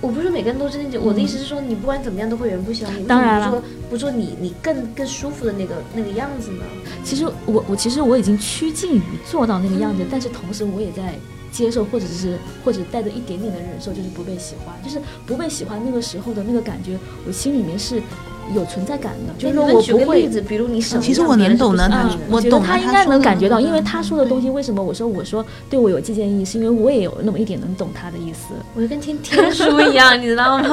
我不是每个人都真的，我的意思是说，你不管怎么样都会有人不喜欢你。当然了，不做不做你你更更舒服的那个那个样子呢？其实我我其实我已经趋近于做到那个样子，嗯，但是同时我也在接受，或者是或者带着一点点的忍受，就是不被喜欢，就是不被喜欢那个时候的那个感觉，我心里面是有存在感的。就是说我不会，比如你什么，嗯，其实我能懂的，嗯，我懂他应该能感觉到，因为他说的东西，为什么我说我说对我有借鉴意义，是因为我也有那么一点能懂他的意思。我就跟听天书一样，你知道吗？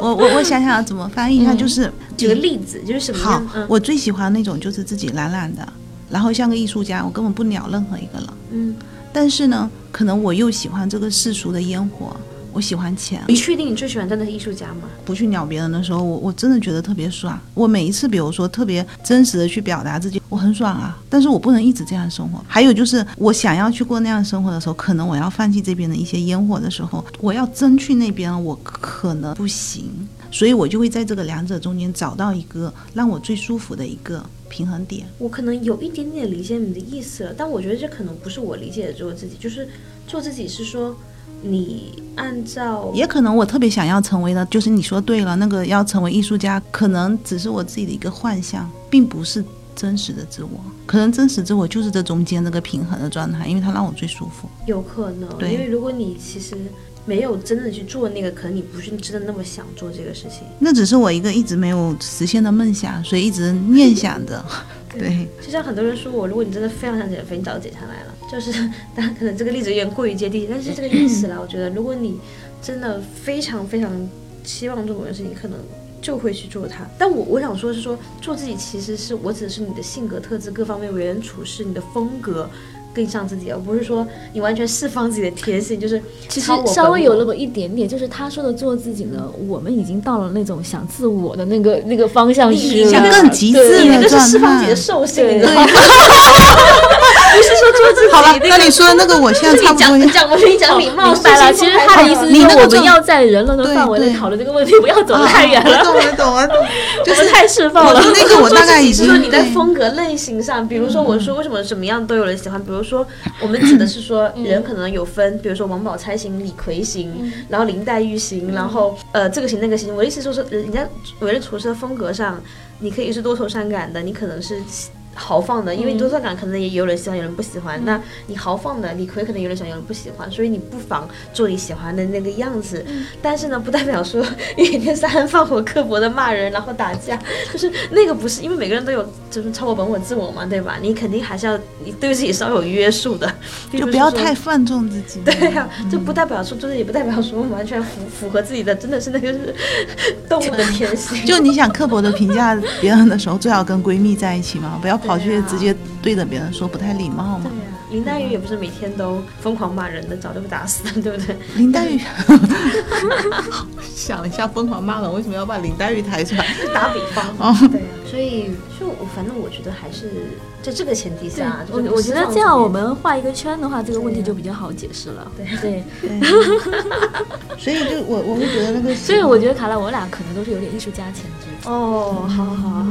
我我我想想怎么翻译一下，就是举个例子，就是什么样？好，嗯，我最喜欢那种就是自己懒懒的，然后像个艺术家，我根本不鸟任何一个人。嗯，但是呢，可能我又喜欢这个世俗的烟火。我喜欢钱。你确定你最喜欢真的是艺术家吗？不去鸟别人的时候，我我真的觉得特别爽。我每一次，比如说特别真实的去表达自己，我很爽啊。但是我不能一直这样生活。还有就是，我想要去过那样生活的时候，可能我要放弃这边的一些烟火的时候，我要真去那边，我可能不行。所以我就会在这个两者中间找到一个让我最舒服的一个平衡点。我可能有一点点理解你的意思了，但我觉得这可能不是我理解的做自己，就是做自己是说。你按照也可能我特别想要成为的，就是你说对了，那个要成为艺术家，可能只是我自己的一个幻象，并不是真实的自我。可能真实自我就是这中间这个平衡的状态，因为它让我最舒服。有可能，对，因为如果你其实没有真的去做那个，可能你不是真的那么想做这个事情。那只是我一个一直没有实现的梦想，所以一直念想着。对，就像很多人说我，如果你真的非常想减肥，你早减下来了。就是，但可能这个例子有点过于接地气，但是这个意思啦，我觉得如果你真的非常非常期望做某件事情，可能就会去做它。但我我想说是说，做自己其实是我指的是你的性格特质、各方面为人处事、你的风格跟上自己，而不是说你完全释放自己的天性。就是其实稍微有那么一点点，就是他说的做自己呢，我们已经到了那种想自我的那个那个方向去了，想更极致，你那个是释放自己的兽性，你知道吗？不是说做自己。好了，那你说的那个，我现在差不多。你讲，我跟你讲礼貌。明白了，其实他的意思是说，我们要在人伦的范围内讨论这个问题，不要走太远了。我懂，我懂，我懂，就是太释放了。那个我大概已经。说你在风格类型上，比如说我说为什么什么样都有人喜欢，比如说我们指的是说人可能有分，比如说王宝钗型、李逵型，然后林黛玉型，然后呃这个型那个型。我的意思说是人家为人处事的风格上，你可以是多愁善感的，你可能是豪放的，因为你多愁善感可能也有人喜欢有人不喜欢、嗯、那你豪放的李逵可能有人喜欢有人不喜欢，所以你不妨做你喜欢的那个样子、嗯、但是呢不代表说每天三番放火刻薄的骂人然后打架，就是那个不是，因为每个人都有就是超我本我自我嘛，对吧？你肯定还是要你对自己稍有约束的，就不要太放纵自己。对啊，就不代表说就是也不代表说完全符符合自己的，真的是那个是动物的天性。就你想刻薄的评价别人的时候最好跟闺蜜在一起嘛，不要跑去直接对着别人说，不太礼貌嘛。对呀、啊，林黛玉也不是每天都疯狂骂人的，早就被打死了，对不对？林黛玉，想一下疯狂骂人，为什么要把林黛玉抬出来？就打比方哦，对呀、啊。所以，就我反正我觉得还是在这个前提下，我我觉得这样我们画一个圈的话，这个问题就比较好解释了。对、啊、对。对所以就我我会觉得那个，所以我觉得卡拉我俩可能都是有点艺术家潜质。哦，好好好，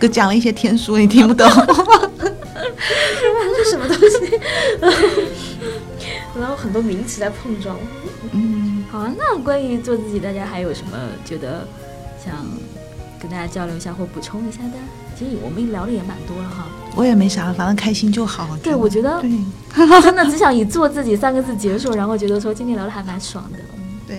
哥讲了一些天书，你听不懂，是什么东西？然后很多名词在碰撞。嗯，好啊。那关于做自己，大家还有什么觉得想跟大家交流一下或补充一下的？其实我们聊的也蛮多了哈。我也没啥，反正开心就好。对，我觉得真的只想以"做自己"三个字结束，然后觉得说今天聊的还蛮爽的。对。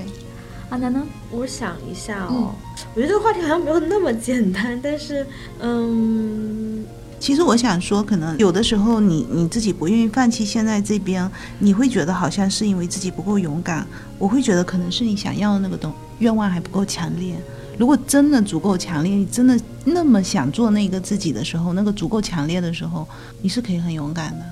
阿南呢？我想一下哦，嗯、我觉得这个话题好像没有那么简单，但是，嗯，其实我想说，可能有的时候你你自己不愿意放弃现在这边，你会觉得好像是因为自己不够勇敢，我会觉得可能是你想要的那个东愿望还不够强烈。如果真的足够强烈，你真的那么想做那个自己的时候，那个足够强烈的时候，你是可以很勇敢的。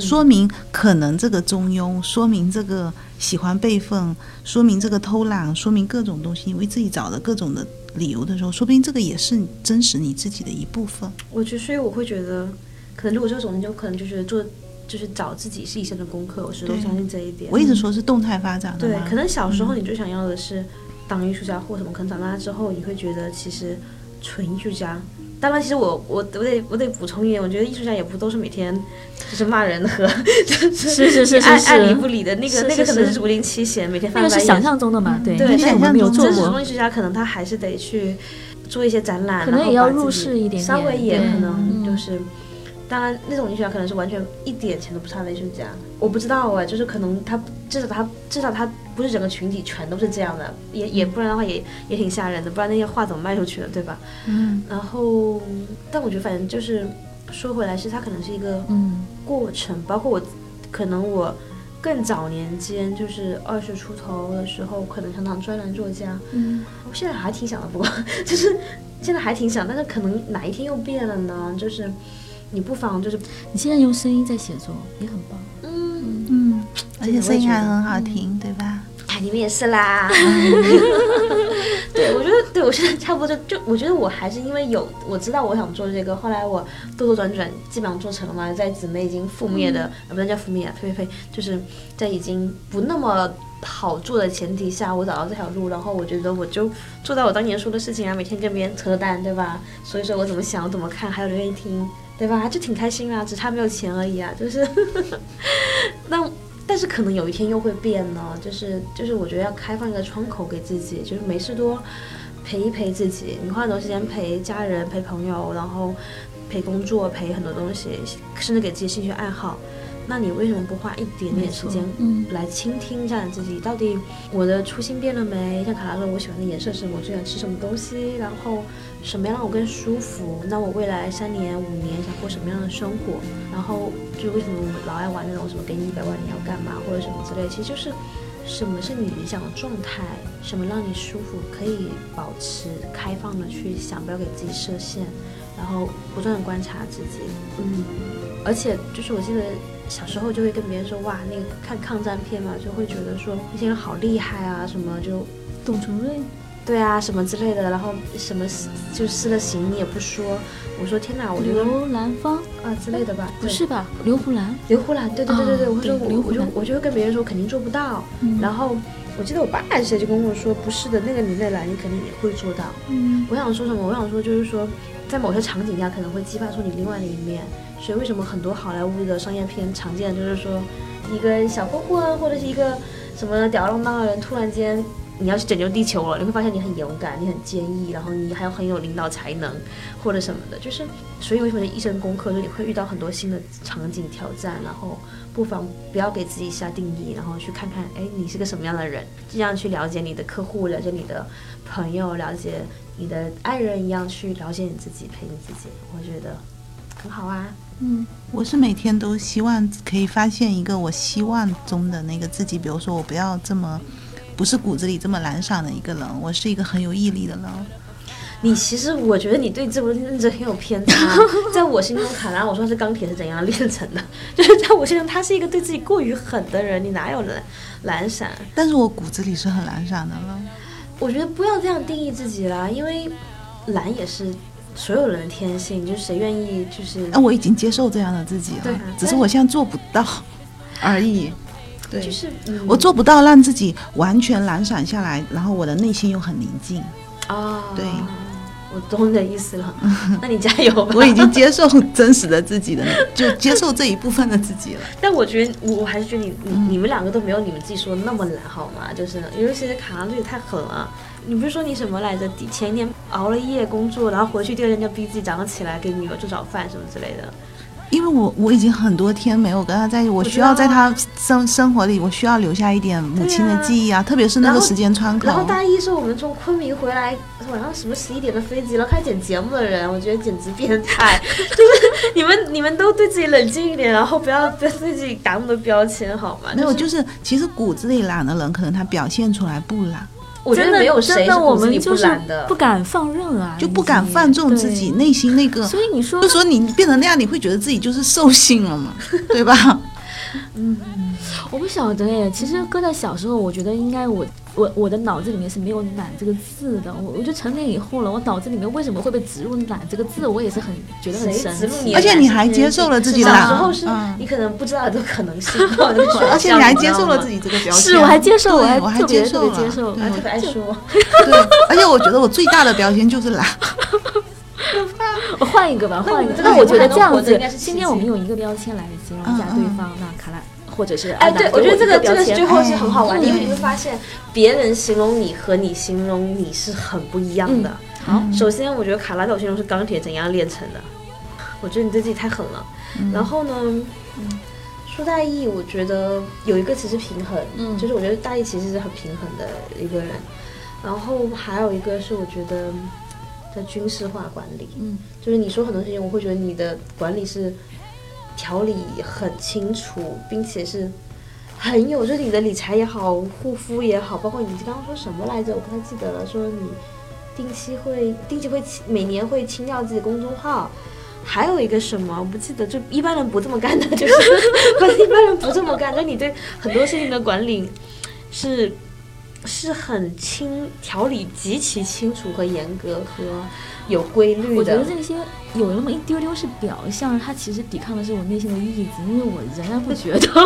说明可能这个中庸，说明这个喜欢备份，说明这个偷懒，说明各种东西，你为自己找的各种的理由的时候，说不定这个也是真实你自己的一部分。我觉得，所以我会觉得，可能如果这种就可能就是做。就是找自己是一生的功课，我始终相信这一点。我一直说是动态发展的。对，可能小时候你最想要的是当艺术家或什么，可能长大之后你会觉得其实纯艺术家。当然，其实我我我得我得补充一点，我觉得艺术家也不都是每天就是骂人和就是是是是爱爱理不理的那个那个可能是竹林七贤每天翻白眼。那个是想象中的嘛，对对，想象中。真实中艺术家可能他还是得去做一些展览，可能也要入世一点，稍微也可能就是。当然，那种艺术家可能是完全一点钱都不差的艺术家，我不知道哎，就是可能他至少他至少他不是整个群体全都是这样的，也也不然的话也也挺吓人的，不然那些画怎么卖出去的，对吧？嗯。然后，但我觉得反正就是说回来，是它可能是一个过程，嗯、包括我，可能我更早年间就是二十出头的时候，可能想当专栏作家，嗯，我现在还挺想的，不过就是现在还挺想，但是可能哪一天又变了呢？就是。你不妨就是你现在用声音在写作也很棒，嗯嗯，而且声音还很好听、嗯、对吧？哎，你们也是啦。对，我觉得对我现在差不多就我觉得我还是因为有我知道我想做这个，后来我兜兜转转基本上做成了，在姊妹已经覆灭的、嗯、不能叫覆灭啊，呸呸呸，就是在已经不那么好做的前提下，我找到这条路，然后我觉得我就做到我当年说的事情啊，每天跟别人扯淡，对吧？所以说我怎么想我怎么看还有人愿意听，对吧？就挺开心啊，只差没有钱而已啊，就是那但是可能有一天又会变呢，就是就是我觉得要开放一个窗口给自己，就是没事多陪一陪自己，你花很多时间陪家人陪朋友，然后陪工作陪很多东西，甚至给自己兴趣爱好，那你为什么不花一点点时间来倾听一下你自己、嗯、到底我的初心变了没，像卡拉说我喜欢的颜色是什么，我最喜欢吃什么东西，然后什么样让我更舒服，那我未来三年五年想过什么样的生活，然后就为什么我们老爱玩那种什么给你一百万你要干嘛或者什么之类，其实就是什么是你理想的状态，什么让你舒服，可以保持开放的去想，不要给自己设限，然后不断的观察自己。嗯，而且就是我记得小时候就会跟别人说，哇，那个看抗战片嘛，就会觉得说那些人好厉害啊，什么就董存瑞，对啊什么之类的，然后什么就失了行李也不说。我说天哪，我觉得刘兰芳啊之类的吧，不是吧？刘胡兰，刘胡兰，对对对对对，哦、我说我我就我就会跟别人说肯定做不到，嗯、然后。我记得我爸还是谁就跟我说，不是的，那个李内兰你肯定也会做到。嗯，我想说什么？我想说就是说，在某些场景下可能会激发出你另外的一面。所以为什么很多好莱坞的商业片常见就是说，一个小混混或者是一个什么吊儿郎当的人，突然间你要去拯救地球了，你会发现你很勇敢，你很坚毅，然后你还有很有领导才能或者什么的。就是所以为什么一生功课，就你会遇到很多新的场景挑战，然后。不妨不要给自己下定义，然后去看看，哎，你是个什么样的人，这样去了解你的客户，了解你的朋友，了解你的爱人一样去了解你自己，陪你自己，我觉得很好啊。嗯，我是每天都希望可以发现一个我希望中的那个自己，比如说我不要这么，不是骨子里这么懒散的一个人，我是一个很有毅力的人。你其实我觉得你对这种认知很有偏差，在我心中卡拉我说是钢铁是怎样炼成的，就是在我心中他是一个对自己过于狠的人，你哪有懒懒散？但是我骨子里是很懒散的了。我觉得不要这样定义自己啦，因为懒也是所有人的天性，就是谁愿意就是……啊，我已经接受这样的自己了，对啊、只是我现在做不到而已。对，就是、嗯、我做不到让自己完全懒散下来，然后我的内心又很宁静。哦，对。我懂你的意思了，那你加油吧。我已经接受真实的自己了，就接受这一部分的自己了。但我觉得，我还是觉得你、嗯、你们两个都没有你们自己说的那么懒，好吗？就是尤其是卡拉对你太狠了。你不是说你什么来着？前一天熬了夜工作，然后回去第二天就逼自己早上起来给女儿做早饭什么之类的。因为我我已经很多天没有跟他在一起，我需要在他生生活里，我需要留下一点母亲的记忆啊，啊特别是那个时间窗口。然后大一是我们从昆明回来，晚上什么十一点的飞机，然后开始剪节目的人，我觉得简直变态。就是你们你们都对自己冷静一点，然后不要对自己打那么多标签，好吗？没有，就是其实骨子里懒的人，可能他表现出来不懒。我觉得没有谁是骨子里不懒的，不敢放任啊，就不敢放纵自己内心那个。所以你说，就说你变成那样，你会觉得自己就是兽性了嘛，对吧？嗯，我不晓得耶。其实搁在小时候，我觉得应该我我我的脑子里面是没有懒这个字的。我我就成年以后了，我脑子里面为什么会被植入懒这个字，我也是很觉得很神奇。而且你还接受了自己懒，小时候是、嗯、你可能不知道的可能性。而且你还接受了自己这个标签，是我还接受，我还我还接受了，接受，我特别爱说。对，而且我觉得我最大的标签就是懒。我换一个吧，换一个。那我觉得这样子，今天我们用一个标签来形容一下对方，那卡拉或者是哎，对，我觉得这个这个最后是很好玩的，因为你会发现别人形容你和你形容你是很不一样的。好，首先我觉得卡拉在我形容是钢铁怎样炼成的，我觉得你对自己太狠了。然后呢，说大意，我觉得有一个其实平衡，嗯，就是我觉得大意其实是很平衡的一个人。然后还有一个是我觉得。的军事化管理，嗯，就是你说很多事情，我会觉得你的管理是条理很清楚，并且是很有，就是你的理财也好，护肤也好，包括你刚刚说什么来着，我不太记得了，说你定期会定期会每年会清掉自己公众号，还有一个什么我不记得，就一般人不这么干的，就是一般人不这么干，就你对很多事情的管理是。是很清条理极其清楚和严格和有规律的。我觉得这些有那么一丢丢是表象，它其实抵抗的是我内心的意志，因为我仍然不觉得。好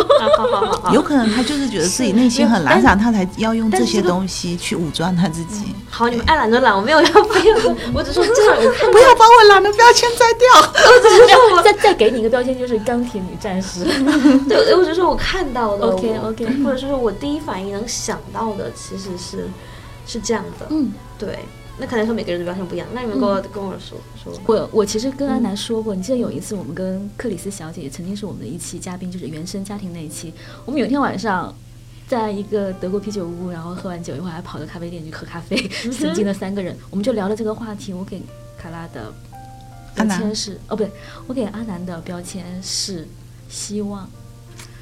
好好好，有可能他就是觉得自己内心很懒散，他才要用这些东西去武装他自己。好，你们爱懒就懒，我没有要不要，我只说这样，不要把我懒的标签摘掉。我只是说，再再给你一个标签，就是钢铁女战士。对，我只是说我看到的 ，OK OK， 或者是说我第一反应能想到的，其实是是这样的。嗯，对。那可能说每个人的表现不一样，那你们跟我、嗯、跟我说说。我我其实跟安南说过，嗯、你记得有一次我们跟克里斯小姐也曾经是我们的一期嘉宾，就是原生家庭那一期。我们有一天晚上，在一个德国啤酒屋，然后喝完酒以后还跑到咖啡店去喝咖啡，曾经的三个人，我们就聊了这个话题。我给卡拉的标签是哦，不对，我给阿南的标签是希望，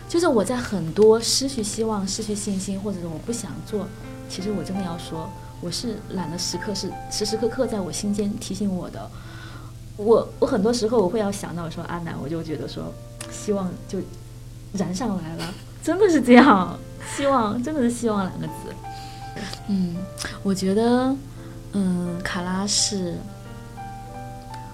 就是我在很多失去希望、失去信心，或者是我不想做，其实我真的要说。我是懒的时刻是时时刻刻在我心间提醒我的，我我很多时候我会要想到说阿南，我就觉得说希望就燃上来了，真的是这样，希望真的是希望两个字。嗯，我觉得，嗯，卡拉是，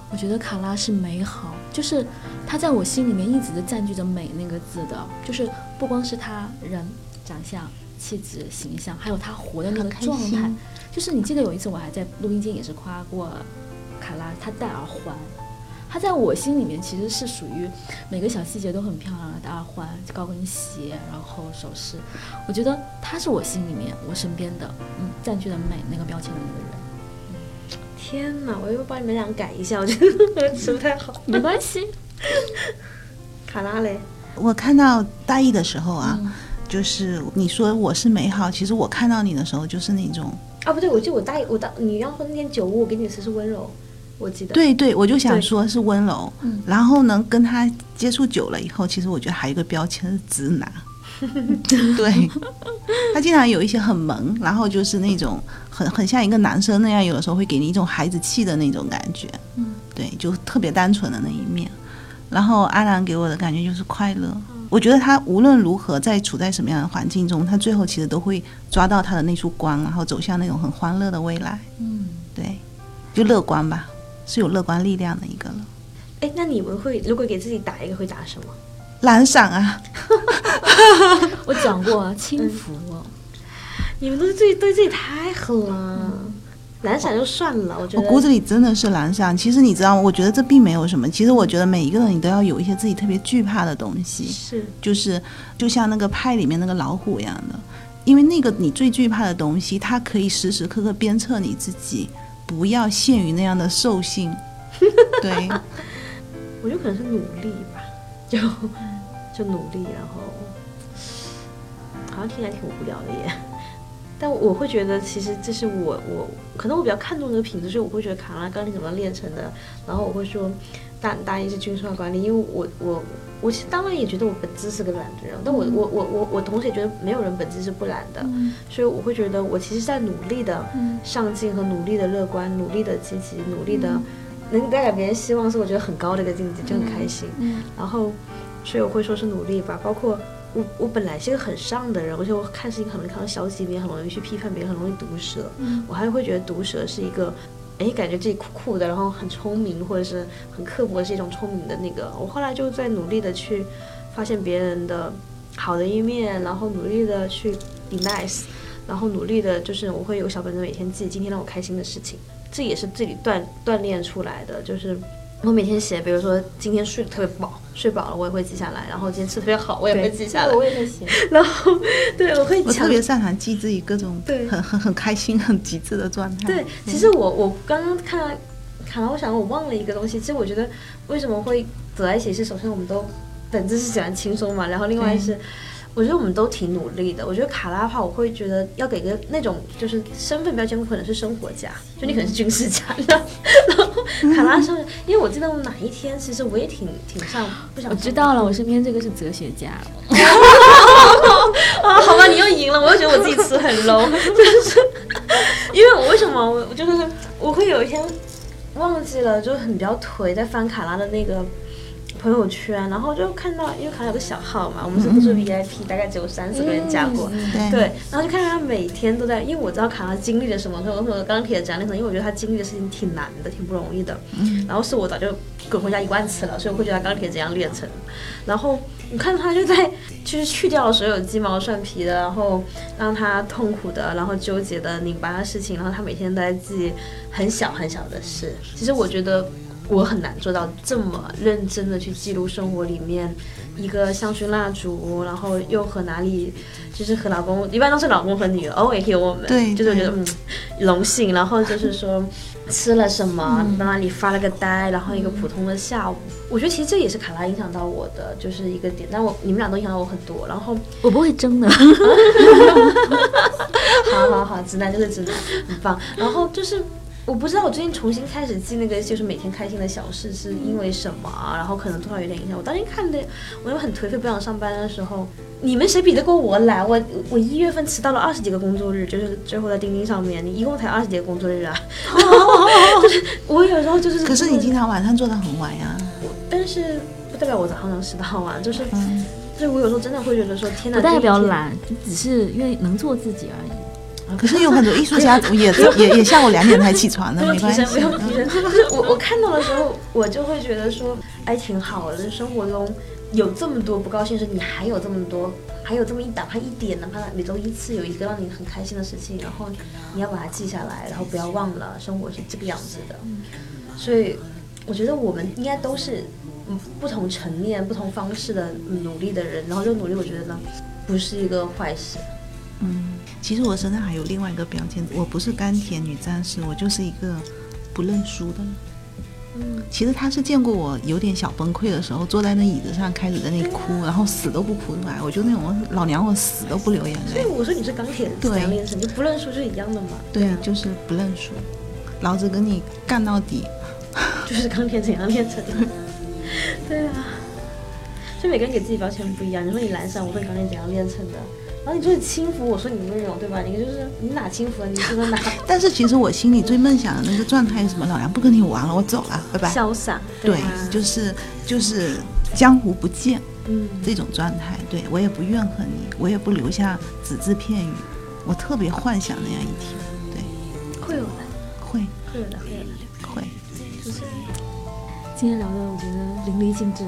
我觉得卡拉是美好，就是他在我心里面一直的占据着美那个字的，就是不光是他人长相气质形象，还有他活的那个状态。就是你记得有一次我还在录音间也是夸过卡拉，他戴耳环，他在我心里面其实是属于每个小细节都很漂亮的，戴耳环、高跟鞋，然后首饰，我觉得他是我心里面我身边的嗯占据了美那个标签的那个人。天哪，我又帮你们俩改一下，我觉得说不太好。没关系。卡拉嘞，我看到大意的时候啊、嗯，就是你说我是美好，其实我看到你的时候就是那种啊，不对，我记得我大意，我大你要说那天酒屋，我给你说是温柔，我记得。对对，我就想说是温柔，然后呢，跟他接触久了以后，其实我觉得还有一个标签是直男。对，他经常有一些很萌，然后就是那种很很像一个男生那样，有的时候会给你一种孩子气的那种感觉。嗯，对，就特别单纯的那一面。然后阿兰给我的感觉就是快乐、嗯、我觉得他无论如何在处在什么样的环境中，他最后其实都会抓到他的那束光，然后走向那种很欢乐的未来。嗯，对，就乐观吧，是有乐观力量的一个了。哎，那你们会如果给自己打一个会打什么？懒散啊。我讲过啊，轻浮、嗯、你们都自己对自己太狠了、嗯、懒散就算了。我觉得我骨子里真的是懒散。其实你知道，我觉得这并没有什么，其实我觉得每一个人你都要有一些自己特别惧怕的东西，是就是就像那个派里面那个老虎一样的，因为那个你最惧怕的东西，它可以时时刻刻鞭策你自己不要陷于那样的兽性。对。我就可能是努力吧，就就努力，然后好像听起来挺无聊的耶。但我会觉得，其实这是我我可能我比较看重的品质，所以我会觉得卡拉刚才怎么练成的。然后我会说大大一是军事化管理，因为我我我其实当然也觉得我本质是个懒的人，但我我我我我同时也觉得没有人本质是不懒的、嗯、所以我会觉得我其实在努力的上进和努力的乐观、努力的积极、努力的、嗯、能带给别人希望，是我觉得很高的一个境界，就很开心、嗯嗯、然后所以我会说是努力吧。包括我我本来是一个很上的人，而且我看事情很容易看到消极，别很容易去批判，别很容易毒舌、嗯、我还会觉得毒舌是一个哎感觉自己酷酷的，然后很聪明或者是很刻薄，是一种聪明的那个。我后来就在努力的去发现别人的好的一面，然后努力的去 be nice， 然后努力的就是我会有小本子，每天记今天让我开心的事情，这也是自己锻锻炼出来的。就是我每天写，比如说今天睡得特别饱，睡饱了我也会记下来，然后今天吃特别好我也会记下来，我也会写。然后对，我会我特别擅长记自己各种很很很开心很极致的状态。对、嗯、其实我我刚刚看看到，我想我忘了一个东西。其实我觉得为什么会走在一起，是首先我们都本质是喜欢轻松嘛，然后另外是我觉得我们都挺努力的。我觉得卡拉的话，我会觉得要给个那种就是身份标签，可能是生活家，就你可能是军事家、嗯、然后卡拉是，因为我记得我哪一天其实我也挺挺上不想。我知道了，我身边这个是哲学家。啊，好吧，你又赢了，我又觉得我自己词很 low， 就是因为我为什么我就是我会有一天忘记了，就很比较颓，在翻卡拉的那个朋友圈，然后就看到，因为卡拉有个小号嘛，我们是不是 V I P，、嗯、大概只有三四个人加过、嗯，对，然后就看到他每天都在，因为我知道卡拉经历了什么，所以我说钢铁的展览，因为我觉得他经历的事情挺难的，挺不容易的，嗯、然后是我早就滚回家一万次了，所以我会觉得钢铁怎样练成，然后你看他就在就是去掉了所有鸡毛蒜皮的，然后让他痛苦的，然后纠结的拧巴的事情，然后他每天都在记很小很小的事，其实我觉得。我很难做到这么认真的去记录生活里面一个香薰蜡烛，然后又和哪里，就是和老公，一般都是老公和女儿，偶尔也有我们，对，就是我觉得嗯荣幸。然后就是说吃了什么，到哪里发了个呆，然后一个普通的下午。我觉得其实这也是卡拉影响到我的就是一个点，但我你们俩都影响到我很多。然后我不会争的。好好好，直男就是直男，很棒。然后就是。我不知道我最近重新开始记那个就是每天开心的小事是因为什么、啊、然后可能多少有点影响。我当天看的我又很颓废不想上班的时候，你们谁比得过我来？我我一月份迟到了二十几个工作日，就是最后在钉钉上面，你一共才二十几个工作日啊。就是我有时候就是可是你经常晚上做到很晚呀、啊、但是不代表我早上能迟到晚，就是、嗯、所以我有时候真的会觉得说天哪，不代表懒，只是因为能做自己而已。可是有很多艺术家也也也下午两点才起床的，没关系。不用提神，不用提神。就是我我看到的时候，我就会觉得说，哎，挺好的。生活中有这么多不高兴的事，你还有这么多，还有这么一哪怕一点，哪怕每周一次有一个让你很开心的事情，然后你要把它记下来，然后不要忘了，生活是这个样子的。所以我觉得我们应该都是不同层面、不同方式的努力的人，然后这个努力，我觉得呢，不是一个坏事。嗯。其实我身上还有另外一个标签，我不是甘甜女战士，我就是一个不认输的。嗯，其实他是见过我有点小崩溃的时候，坐在那椅子上开始在那里哭，然后死都不哭出来。我就那种老娘我死都不流眼泪。所以我说你是钢铁男人，你就不认输是一样的嘛？对啊，就是不认输，老子跟你干到底。就是钢铁怎样炼成的？对啊，所以每个人给自己标签不一样。你说你懒散，我说你钢铁怎样炼成的？然后你就是轻浮，我说你温柔，对吧？你就是你哪轻浮了，你说哪？但是其实我心里最梦想的那个状态是什么？老娘不跟你玩了，我走了，拜拜。潇洒， 对， 对，就是就是江湖不见，嗯，这种状态。对，我也不怨恨你，我也不留下只字片语，我特别幻想那样一天。对，会有的，会，会有的，会有的，会。就是今天聊的，我觉得淋漓尽致。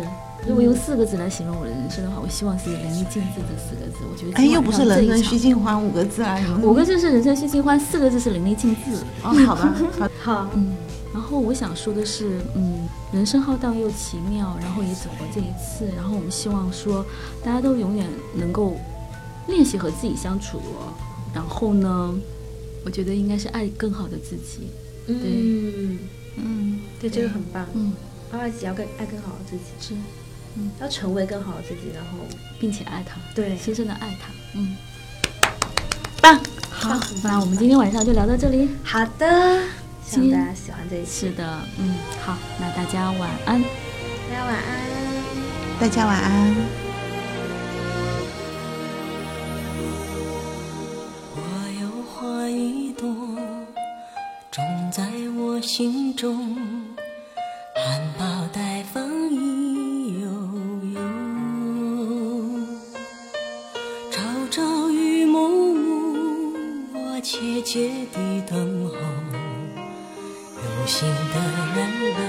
如果用四个字来形容我的人生的话，我希望是淋漓尽致这四个字。我觉得哎，又不是人生须尽欢五个字啊，五个字是人生须尽欢，四个字是淋漓尽致。哦，好吧，好，嗯。然后我想说的是，嗯，人生浩荡又奇妙，然后也只活这一次。然后我们希望说，大家都永远能够练习和自己相处。然后呢，我觉得应该是爱更好的自己。对，嗯，嗯，对，这个很棒。嗯，爱自己要更爱更好的自己。是。嗯，要成为更好的自己，然后并且爱他，对，深深的爱他。嗯，棒，好，那我们今天晚上就聊到这里。好的，希望大家喜欢这一期。是的，嗯，好，那大家晚安，大家晚安，大家晚安。我有花一朵，种在我心中，含苞待放一。切切地等候有心的人来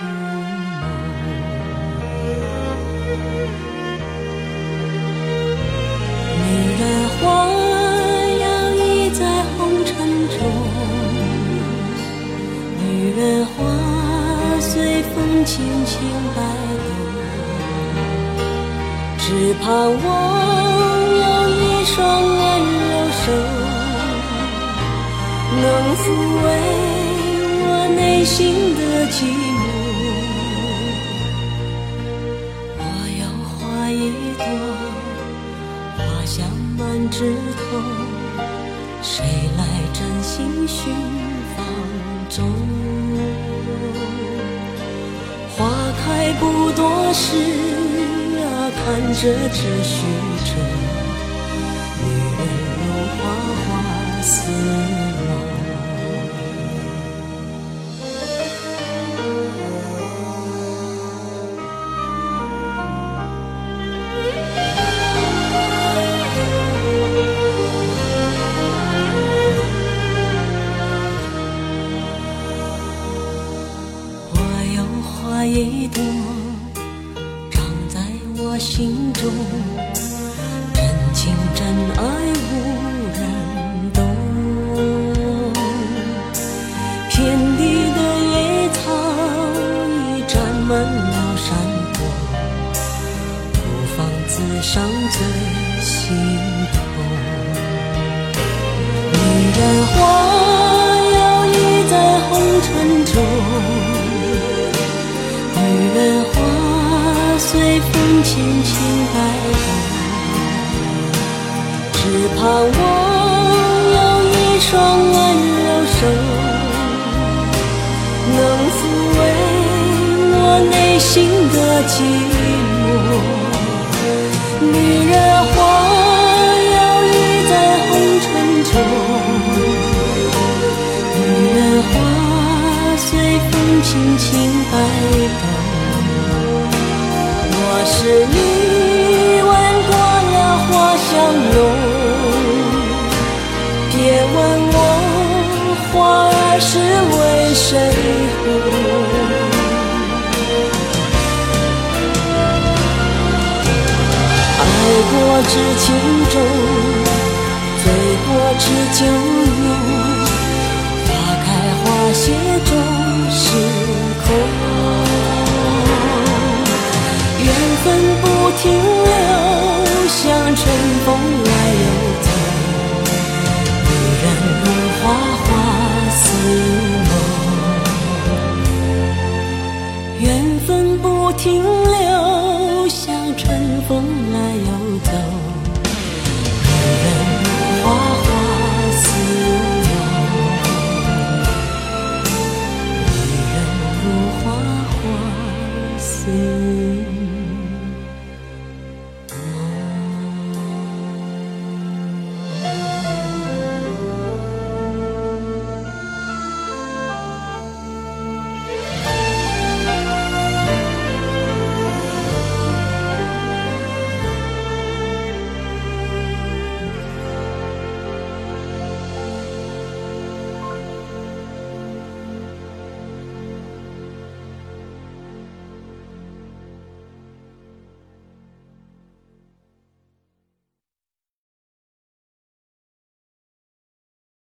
入梦，你的花摇曳在红尘中，你的花随风轻轻摆动，只盼望有一双温柔手能抚慰我内心的寂寞。我要花一朵，花香满枝头，谁来真心寻芳踪？花开不多时啊，看着只虚着，女人如花花似梦。别过知情重，醉过知酒浓，花开花谢终是空。缘分不停留，像春风来又走，女人如花花似梦。缘分不停留。